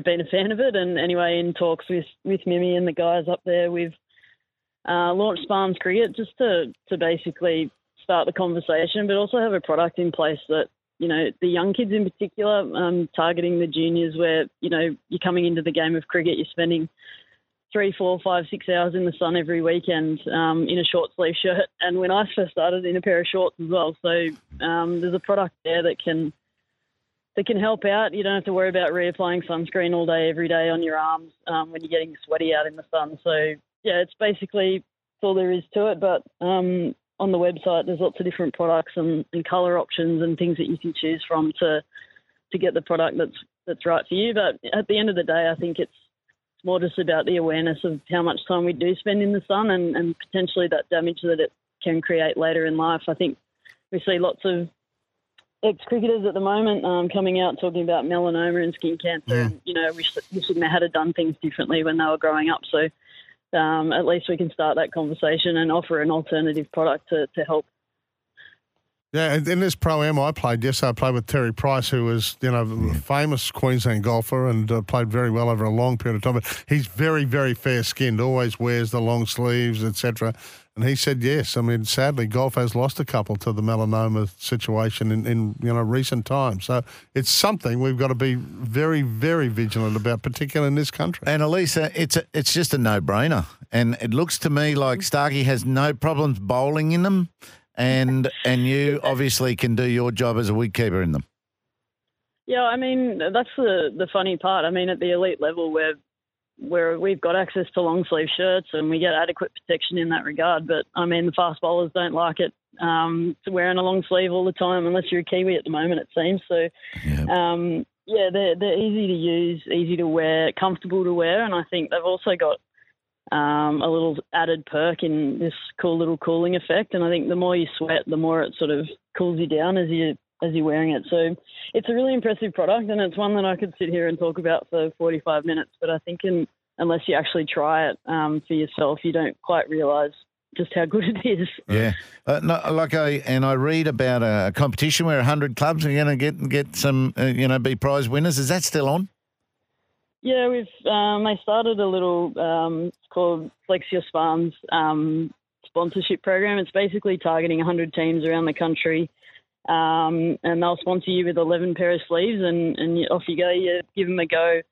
been a fan of it, and anyway, in talks with Mimi and the guys up there, we've launched SPARMS Cricket just to basically start the conversation, but also have a product in place that, you know, the young kids in particular, targeting the juniors where, you know, you're coming into the game of cricket, you're spending 3, 4, 5, 6 hours in the sun every weekend in a short sleeve shirt, and when I first started, in a pair of shorts as well. So there's a product there that can help out. You don't have to worry about reapplying sunscreen all day, every day on your arms when you're getting sweaty out in the sun. So, yeah, it's basically all there is to it. But on the website, there's lots of different products and colour options and things that you can choose from to get the product that's right for you. But at the end of the day, I think it's more just about the awareness of how much time we do spend in the sun and potentially that damage that it can create later in life. I think we see lots of ex-cricketers at the moment coming out talking about melanoma and skin cancer. Yeah. And, you know, we shouldn't have done things differently when they were growing up. So at least we can start that conversation and offer an alternative product to help. Yeah, and in this Pro-Am I played yesterday, I played with Terry Price, who was, you know, a famous Queensland golfer and played very well over a long period of time. But he's very, very fair-skinned, always wears the long sleeves, etc. And he said yes. I mean, sadly, golf has lost a couple to the melanoma situation in you know, recent times. So it's something we've got to be very, very vigilant about, particularly in this country. And, Elisa, it's just a no-brainer. And it looks to me like Starkey has no problems bowling in them. And you obviously can do your job as a wicketkeeper in them. Yeah, I mean, that's the funny part. I mean, at the elite level where we've got access to long sleeve shirts and we get adequate protection in that regard. But, I mean, the fast bowlers don't like it to wearing a long sleeve all the time unless you're a Kiwi at the moment, it seems. So, they're easy to use, easy to wear, comfortable to wear. And I think they've also got a little added perk in this cool little cooling effect. And I think the more you sweat, the more it sort of cools you down as you're wearing it. So it's a really impressive product, and it's one that I could sit here and talk about for 45 minutes. But I think unless you actually try it for yourself, you don't quite realise just how good it is. Yeah. I read about a competition where 100 clubs are going to get some, be prize winners. Is that still on? Yeah, we've I started a little it's called Flex Your Spams sponsorship program. It's basically targeting 100 teams around the country, and they'll sponsor you with 11 pair of sleeves, and off you go. You give them a go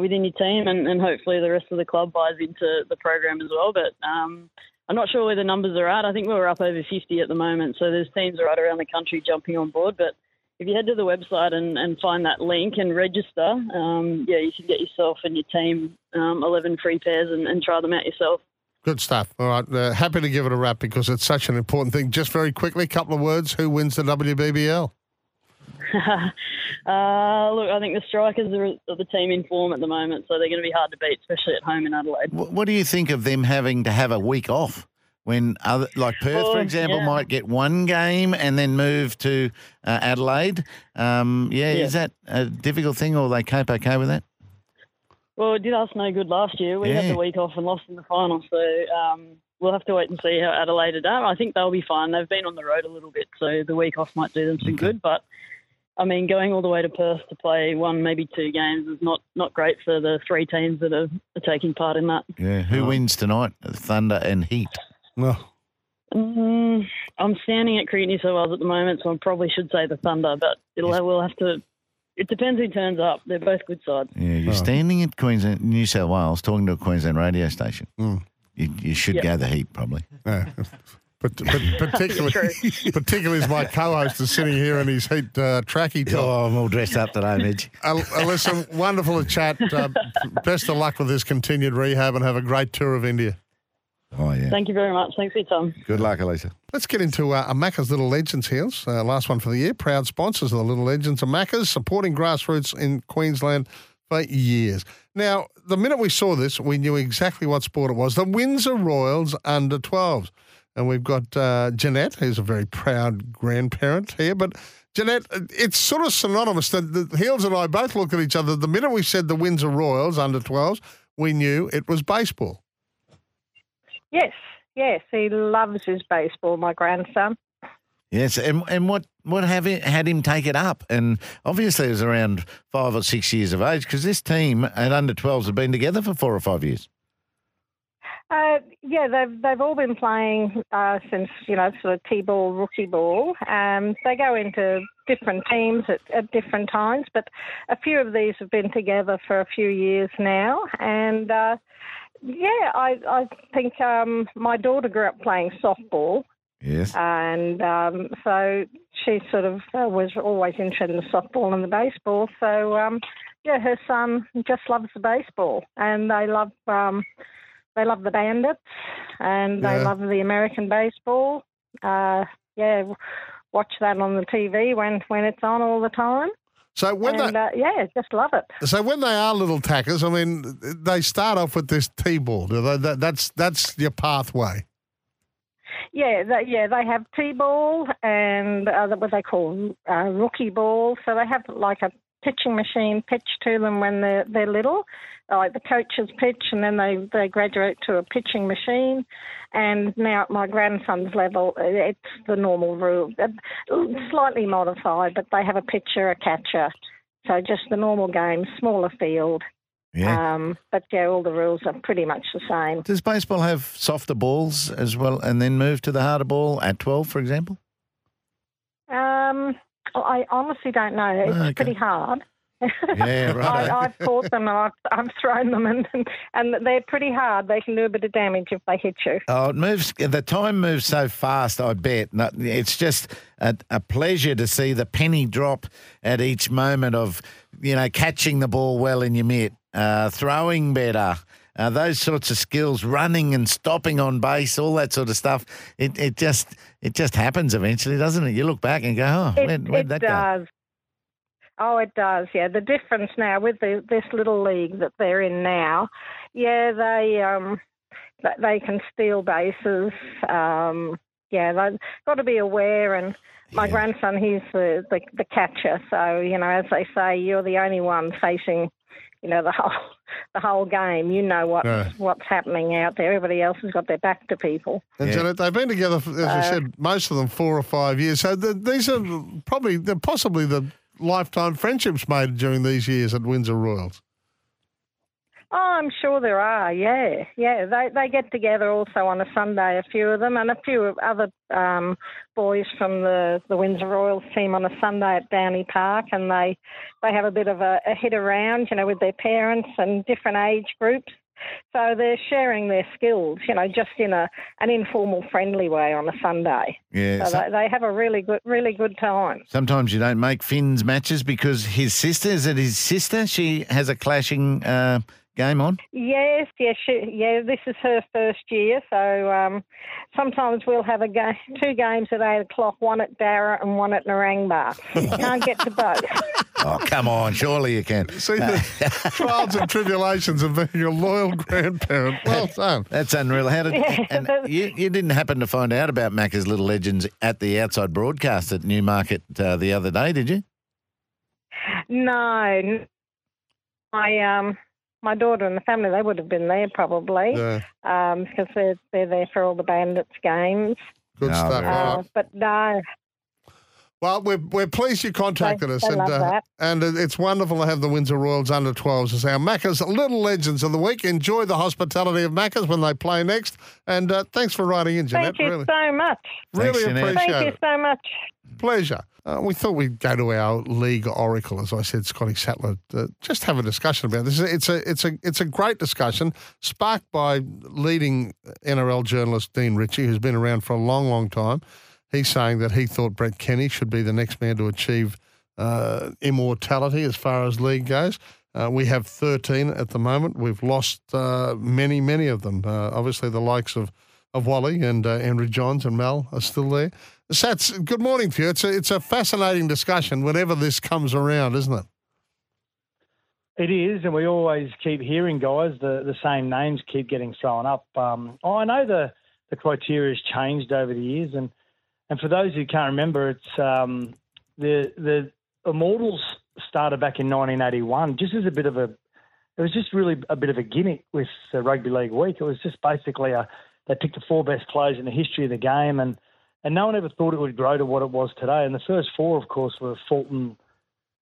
within your team, and hopefully the rest of the club buys into the program as well. But I'm not sure where the numbers are at. I think we're up over 50 at the moment, so there's teams right around the country jumping on board. But if you head to the website and find that link and register, you should get yourself and your team 11 free pairs and try them out yourself. Good stuff. All right, happy to give it a wrap because it's such an important thing. Just very quickly, a couple of words, who wins the WBBL? Look, I think the Strikers are the team in form at the moment, so they're going to be hard to beat, especially at home in Adelaide. What do you think of them having to have a week off when other, like Perth, for example, might get one game and then move to Adelaide? Is that a difficult thing, or they cope okay with that? Well, it did us no good last year. We had the week off and lost in the final, so we'll have to wait and see how Adelaide are. I think they'll be fine. They've been on the road a little bit, so the week off might do them some good, but I mean, going all the way to Perth to play one, maybe two games is not great for the three teams that are taking part in that. Yeah, who wins tonight? Thunder and Heat. Oh. I'm standing at Courtney so well at the moment, so I probably should say the Thunder, but we'll have to. It depends who turns up. They're both good sides. Yeah, you're standing at Queensland, New South Wales, talking to a Queensland radio station. Mm. You should go the Heat, probably. Yeah. But particularly as my co-host is sitting here in his Heat trackie top. Oh, I'm all dressed up today, Midge. Alyssa, wonderful to chat. Best of luck with this continued rehab, and have a great tour of India. Oh, yeah. Thank you very much. Thanks for your time. Good luck, Alyssa. Let's get into Amaka's Little Legends here. Last one for the year. Proud sponsors of the Little Legends. Amaka's, supporting grassroots in Queensland for years. Now, the minute we saw this, we knew exactly what sport it was. The Windsor Royals under-12s. And we've got Jeanette, who's a very proud grandparent here. But, Jeanette, it's sort of synonymous. The Heels and I both looked at each other. The minute we said the Windsor Royals under-12s, we knew it was baseball. Yes. He loves his baseball, my grandson. Yes, and what had him take it up? And obviously it was around 5 or 6 years of age, because this team at under-12s have been together for 4 or 5 years. They've all been playing since, sort of T-ball, rookie ball. They go into different teams at different times, but a few of these have been together for a few years now. And, I think my daughter grew up playing softball. Yes. And so she sort of was always interested in the softball and the baseball. So, her son just loves the baseball, and they love... They love the Bandits, and they love the American baseball. Watch that on the TV when it's on all the time. So just love it. So when they are little tackers, I mean, they start off with this T-ball. That's your pathway. They have T-ball and what they call rookie ball. So they have like a pitching machine pitch to them when they're little, like the coaches pitch, and then they graduate to a pitching machine. And now at my grandson's level, it's the normal rule, slightly modified, but they have a pitcher, a catcher. So just the normal game, smaller field. Yeah. All the rules are pretty much the same. Does baseball have softer balls as well and then move to the harder ball at 12, for example? I honestly don't know. It's pretty hard. Yeah, right. I've caught them and I've thrown them, and they're pretty hard. They can do a bit of damage if they hit you. Oh, it moves. The time moves so fast, I bet. It's just a pleasure to see the penny drop at each moment of, catching the ball well in your mitt, throwing better, those sorts of skills, running and stopping on base, all that sort of stuff. It just happens eventually, doesn't it? You look back and go, where'd that go? Oh, it does, yeah. The difference now with this little league that they're in now, they can steal bases. They've got to be aware. And my grandson, he's the catcher. So, as they say, you're the only one facing the whole game. You know what's happening out there. Everybody else has got their back to people. And Janet, they've been together, as you said, most of them 4 or 5 years. So these are possibly the lifetime friendships made during these years at Windsor Royals. Oh, I'm sure there are, yeah. Yeah, they get together also on a Sunday, a few of them, and a few other boys from the Windsor Royals team on a Sunday at Downey Park, and they have a bit of a hit around, you know, with their parents and different age groups. So they're sharing their skills, you know, just in an informal, friendly way on a Sunday. Yeah, so they have a really good time. Sometimes you don't make Finn's matches because his sister, is it his sister? She has a clashing game on? Yes, this is her first year, so sometimes we'll have two games at 8 o'clock, one at Darra and one at Narangba. You can't get to both. Oh, come on, surely you can. See the trials and tribulations of being a loyal grandparent. Well done. That's unreal. How did and you didn't happen to find out about Macca's Little Legends at the outside broadcast at Newmarket the other day, did you? No. My daughter and the family, they would have been there probably because they're there for all the Bandits games. Good stuff. Right. But no. Well, we're pleased you contacted us. And it's wonderful to have the Windsor Royals under-12s as our Macca's Little Legends of the Week. Enjoy the hospitality of Macca's when they play next. And thanks for writing in, Jeanette. Thank you so much. Really appreciate it. Thank you so much. Pleasure. We thought we'd go to our league oracle, as I said, Scotty Sattler, just have a discussion about this. It's a great discussion, sparked by leading NRL journalist Dean Ritchie, who's been around for a long, long time. He's saying that he thought Brett Kenny should be the next man to achieve immortality as far as league goes. We have 13 at the moment. We've lost many, many of them. Obviously, the likes of Wally and Andrew Johns and Mal are still there. Sats, good morning to you. It's a fascinating discussion whenever this comes around, isn't it? It is, and we always keep hearing, guys, the same names keep getting thrown up. I know the criteria has changed over the years, and for those who can't remember, it's the Immortals started back in 1981, just as a bit of a – it was just really a bit of a gimmick with the Rugby League Week. It was just basically they picked the four best players in the history of the game, and no one ever thought it would grow to what it was today. And the first four, of course, were Fulton,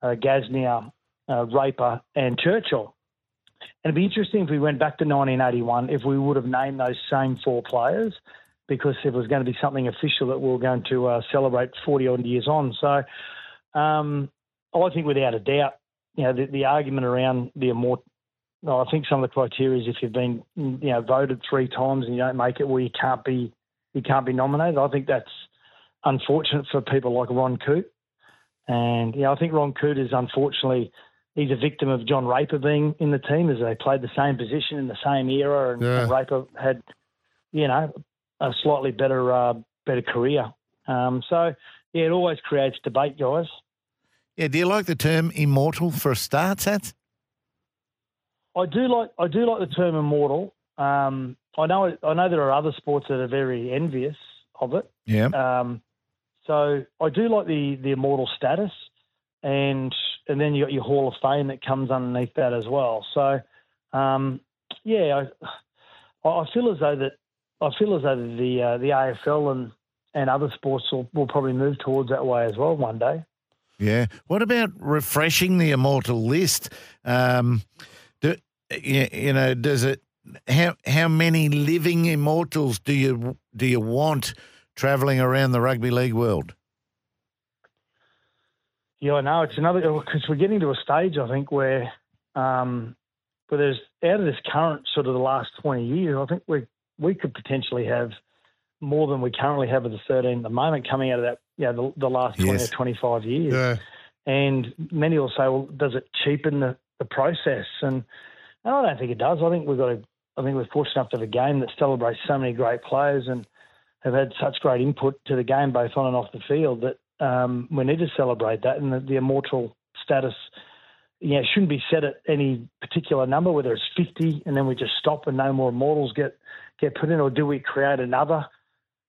Gasnier, Raper and Churchill. And it'd be interesting if we went back to 1981 if we would have named those same four players, because it was going to be something official that we were going to celebrate 40-odd years on. So I think without a doubt, you know, the argument around the immortal, I think some of the criteria is if you've been, you know, voted three times and you don't make it, well, you can't be nominated. I think that's unfortunate for people like Ron Coote. And, you know, I think Ron Coote is unfortunately, he's a victim of John Raper being in the team as they played the same position in the same era. And Raper had, you know, a slightly better career. So, yeah, it always creates debate, guys. Yeah, do you like the term immortal for a start, Sats? I do like the term immortal. I know there are other sports that are very envious of it. Yeah. So I do like the immortal status, and then you got your Hall of Fame that comes underneath that as well. So, yeah, I feel as though the AFL and other sports will probably move towards that way as well one day. Yeah. What about refreshing the immortal list? You know, does it? How many living immortals do you want travelling around the rugby league world? Yeah, I know it's another, because we're getting to a stage, I think, where there's, out of this current sort of the last 20 years, I think we could potentially have more than we currently have of the 13 at the moment coming out of that, you know, the last 20 or 25 years. Yeah. And many will say, well, does it cheapen the process? And I don't think it does. I think we're fortunate enough to have a game that celebrates so many great players and have had such great input to the game, both on and off the field, that we need to celebrate that. And the immortal status, you know, shouldn't be set at any particular number, whether it's 50 and then we just stop and no more immortals get put in, or do we create another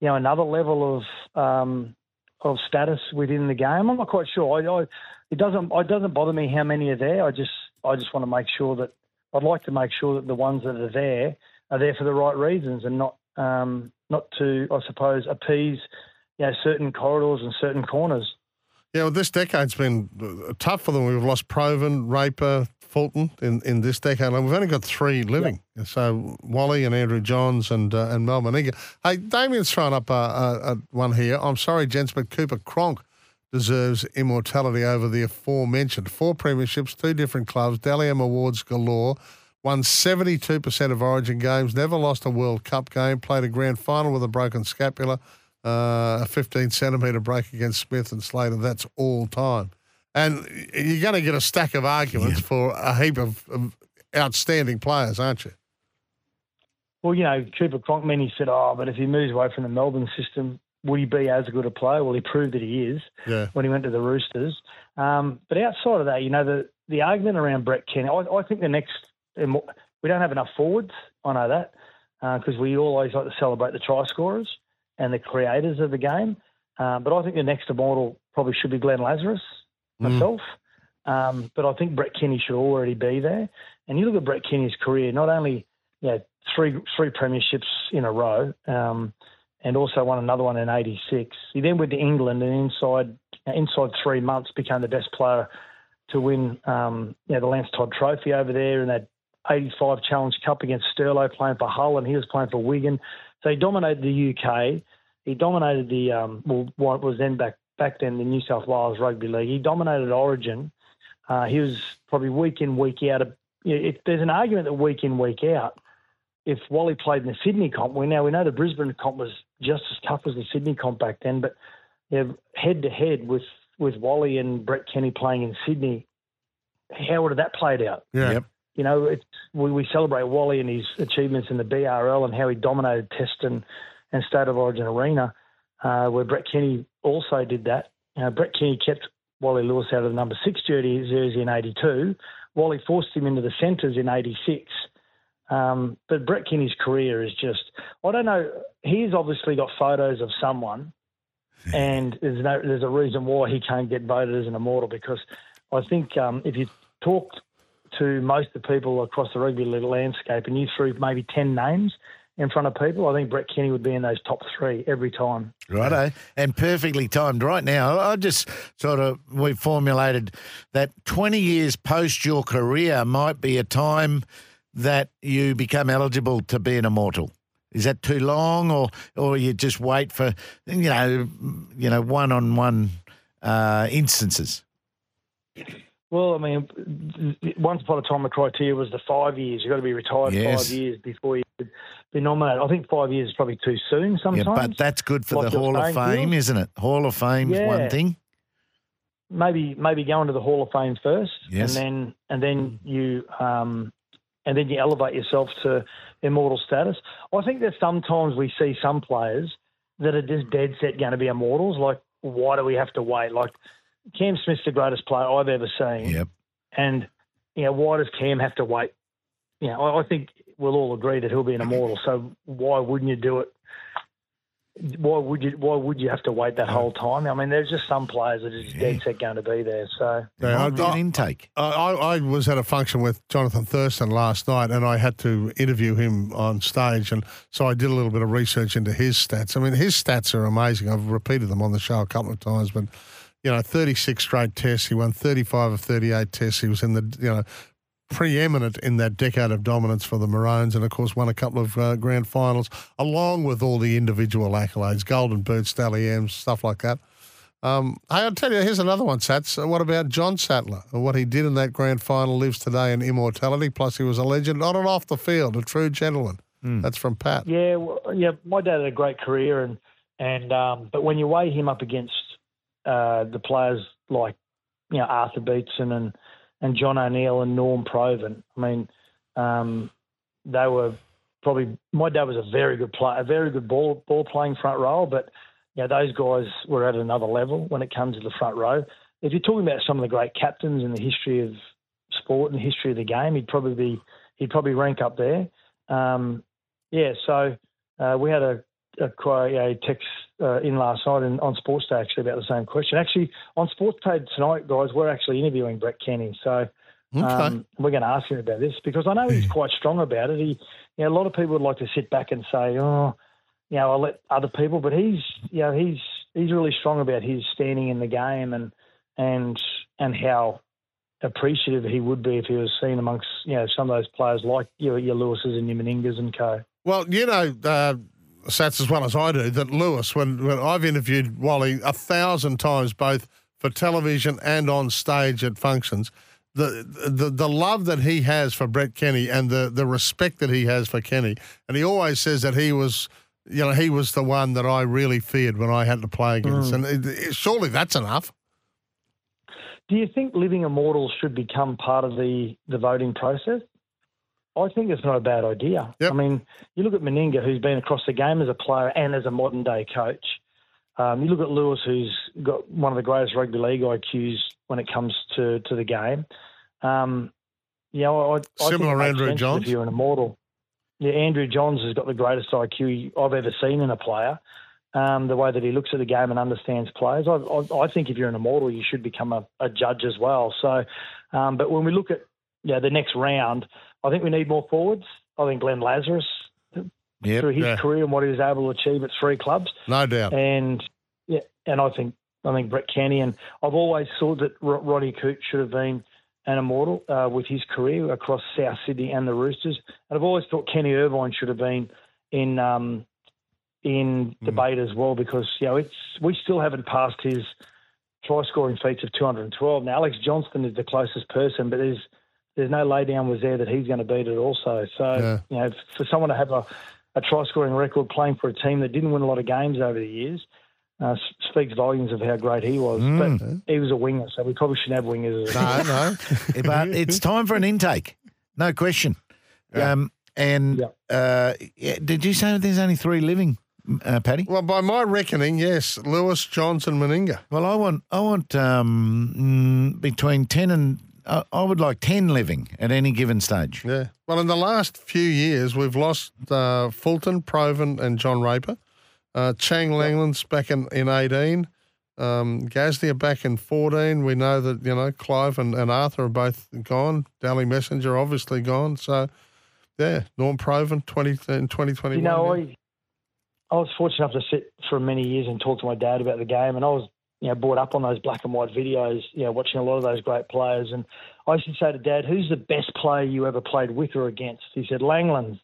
level of status within the game? I'm not quite sure. It doesn't bother me how many are there. I just want to make sure that. I'd like to make sure that the ones that are there for the right reasons and not to, I suppose, appease, you know, certain corridors and certain corners. Yeah, well, this decade's been tough for them. We've lost Provan, Raper, Fulton in this decade. We've only got three living. Yep. So Wally and Andrew Johns and Mel Meninga. Hey, Damien's thrown up a one here. I'm sorry, gents, but Cooper Cronk deserves immortality over the aforementioned. 4 premierships, 2 different clubs, Dally M Awards galore, won 72% of Origin games, never lost a World Cup game, played a grand final with a broken scapula, a 15-centimetre break against Smith and Slater. That's all time. And you're going to get a stack of arguments for a heap of outstanding players, aren't you? Well, you know, Cooper Cronk, many said, oh, but if he moves away from the Melbourne system, would he be as good a player? Well, he proved that he is when he went to the Roosters. But outside of that, you know, the argument around Brett Kenny, I think the next – we don't have enough forwards. I know that because we always like to celebrate the try scorers and the creators of the game. But I think the next immortal probably should be Glenn Lazarus, myself. But I think Brett Kenny should already be there. And you look at Brett Kenny's career, not only three premierships in a row and also won another one in 86. He then went to England and inside 3 months became the best player to win the Lance Todd Trophy over there, and that 85 Challenge Cup against Sterlo, playing for Hull, and he was playing for Wigan. So he dominated the UK. He dominated the what was then back then the New South Wales Rugby League. He dominated Origin. He was probably week in, week out. There's an argument that week in, week out, if Wally played in the Sydney comp, we know the Brisbane comp was just as tough as the Sydney comp back then, but head-to-head with Wally and Brett Kenny playing in Sydney, how would have that played out? Yeah. Yep. You know, we celebrate Wally and his achievements in the BRL and how he dominated Test and State of Origin Arena, where Brett Kenny also did that. Brett Kenny kept Wally Lewis out of the number 6 jersey in 82. Wally forced him into the centres in 86. But Brett Kenny's career is just, I don't know, he's obviously got photos of someone and there's a reason why he can't get voted as an immortal, because I think if you talked to most of the people across the rugby league landscape and you threw maybe 10 names in front of people, I think Brett Kenny would be in those top 3 every time. Righto, and perfectly timed right now. I just we've formulated that 20 years post your career might be a time that you become eligible to be an immortal. Is that too long, or you just wait for one-on-one instances? Well, I mean, once upon a time the criteria was the 5 years. You've got to be retired 5 years before you could be nominated. I think 5 years is probably too soon sometimes. Yeah, but that's good for the Hall of Fame, isn't it? Hall of Fame is one thing. Maybe go into the Hall of Fame first, and then you. And then you elevate yourself to immortal status. I think that sometimes we see some players that are just dead set going to be immortals. Like, why do we have to wait? Like, Cam Smith's the greatest player I've ever seen. Yep. And, why does Cam have to wait? I think we'll all agree that he'll be an immortal. So why wouldn't you do it? Why would you have to wait that whole time? I mean, there's just some players that are just dead set going to be there. So an intake. I was at a function with Jonathan Thurston last night, and I had to interview him on stage, and so I did a little bit of research into his stats. I mean, his stats are amazing. I've repeated them on the show a couple of times, but 36 straight tests. He won 35 of 38 tests. He was in the preeminent in that decade of dominance for the Maroons, and of course won a couple of grand finals, along with all the individual accolades, Golden Boots, Dally M's, stuff like that. Hey, I'll tell you, here's another one, Sats. What about John Sattler? What he did in that grand final lives today in immortality, plus he was a legend on and off the field, a true gentleman. That's from Pat. Yeah, my dad had a great career, and but when you weigh him up against the players like Arthur Beetson and John O'Neill and Norm Provan. I mean, they were probably. My dad was a very good player, a very good ball playing front row, but those guys were at another level when it comes to the front row. If you're talking about some of the great captains in the history of sport and the history of the game, he'd probably rank up there. So we had a text in last night and on Sports Day actually about the same question. Actually, on Sports Day tonight, guys, we're actually interviewing Brett Kenny, so we're going to ask him about this because I know he's quite strong about it. He, a lot of people would like to sit back and say, I'll let other people, but he's really strong about his standing in the game and how appreciative he would be if he was seen amongst, you know, some of those players like your Lewises and your Meningas and co. Well, you know, Sats, as well as I do, that Lewis, when I've interviewed Wally 1,000 times, both for television and on stage at functions, the love that he has for Brett Kenny and the respect that he has for Kenny, and he always says that he was, you know, he was the one that I really feared when I had to play against, and surely that's enough. Do you think living immortals should become part of the voting process? I think it's not a bad idea. Yep. I mean, you look at Meninga, who's been across the game as a player and as a modern-day coach. You look at Lewis, who's got one of the greatest rugby league IQs when it comes to the game. I similar think Andrew Johns. If you're an immortal. Yeah, Andrew Johns has got the greatest IQ I've ever seen in a player. The way that he looks at the game and understands players. I think if you're an immortal, you should become a judge as well. So, but when we look at the next round, I think we need more forwards. I think Glenn Lazarus, through his career and what he was able to achieve at three clubs. No doubt. And I think Brett Kenny, and I've always thought that Roddy Coote should have been an immortal with his career across South Sydney and the Roosters. And I've always thought Kenny Irvine should have been in debate as well, because we still haven't passed his try-scoring feats of 212. Now, Alex Johnston is the closest person, but there's no laydown was there that he's going to beat it also. So, for someone to have a try-scoring record playing for a team that didn't win a lot of games over the years speaks volumes of how great he was. But he was a winger, so we probably shouldn't have wingers. No. But it's time for an intake, no question. Yeah. Did you say that there's only three living? Paddy? Well, by my reckoning, yes, Lewis, Johns and Meninga. Well, I want between 10 and I would like 10 living at any given stage. Yeah. Well, in the last few years, we've lost Fulton, Provan and John Raper. Chang Langland's back in 18. Gasly are back in 14. We know that, Clive and Arthur are both gone. Daly Messenger obviously gone. So, Norm Provan, 2021. I was fortunate enough to sit for many years and talk to my dad about the game, and I was, brought up on those black and white videos, watching a lot of those great players. And I used to say to Dad, "Who's the best player you ever played with or against?" He said, "Langland,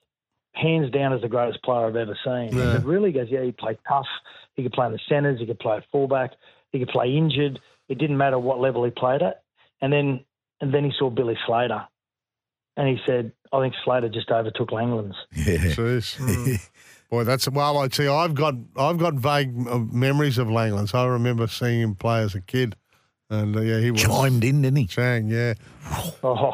hands down, is the greatest player I've ever seen." Yeah. He said, "Really?" He goes, "Yeah, he played tough. He could play in the centres. He could play at fullback. He could play injured. It didn't matter what level he played at." And then he saw Billy Slater, and he said, "I think Slater just overtook Langland's." Yeah. Boy, I've got vague memories of Langlands. I remember seeing him play as a kid, and he was chimed in, didn't he? Chang, yeah. Oh,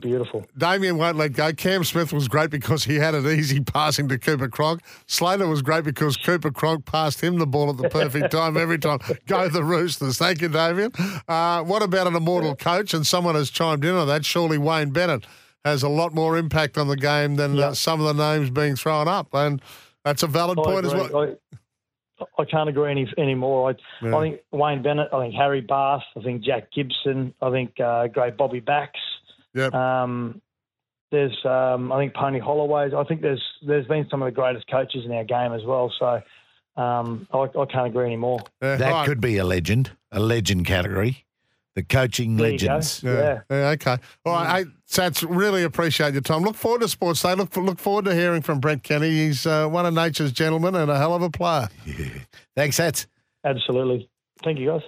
beautiful. Damien won't let go. Cam Smith was great because he had it easy passing to Cooper Cronk. Slater was great because Cooper Cronk passed him the ball at the perfect time every time. Go the Roosters! Thank you, Damien. What about an immortal coach? And someone has chimed in on that. Surely Wayne Bennett has a lot more impact on the game than some of the names being thrown up. And that's a valid point as well. I can't agree any more. I think Wayne Bennett, I think Harry Bath, I think Jack Gibson, I think great Bobby Bax. Yep. There's, I think, Pony Holloway. I think there's been some of the greatest coaches in our game as well. So I can't agree any more. That could be a legend category. The coaching legends. Okay. All right, Sats, really appreciate your time. Look forward to Sports Day. Look forward to hearing from Brett Kenny. He's one of nature's gentlemen and a hell of a player. Yeah. Thanks, Sats. Absolutely. Thank you, guys.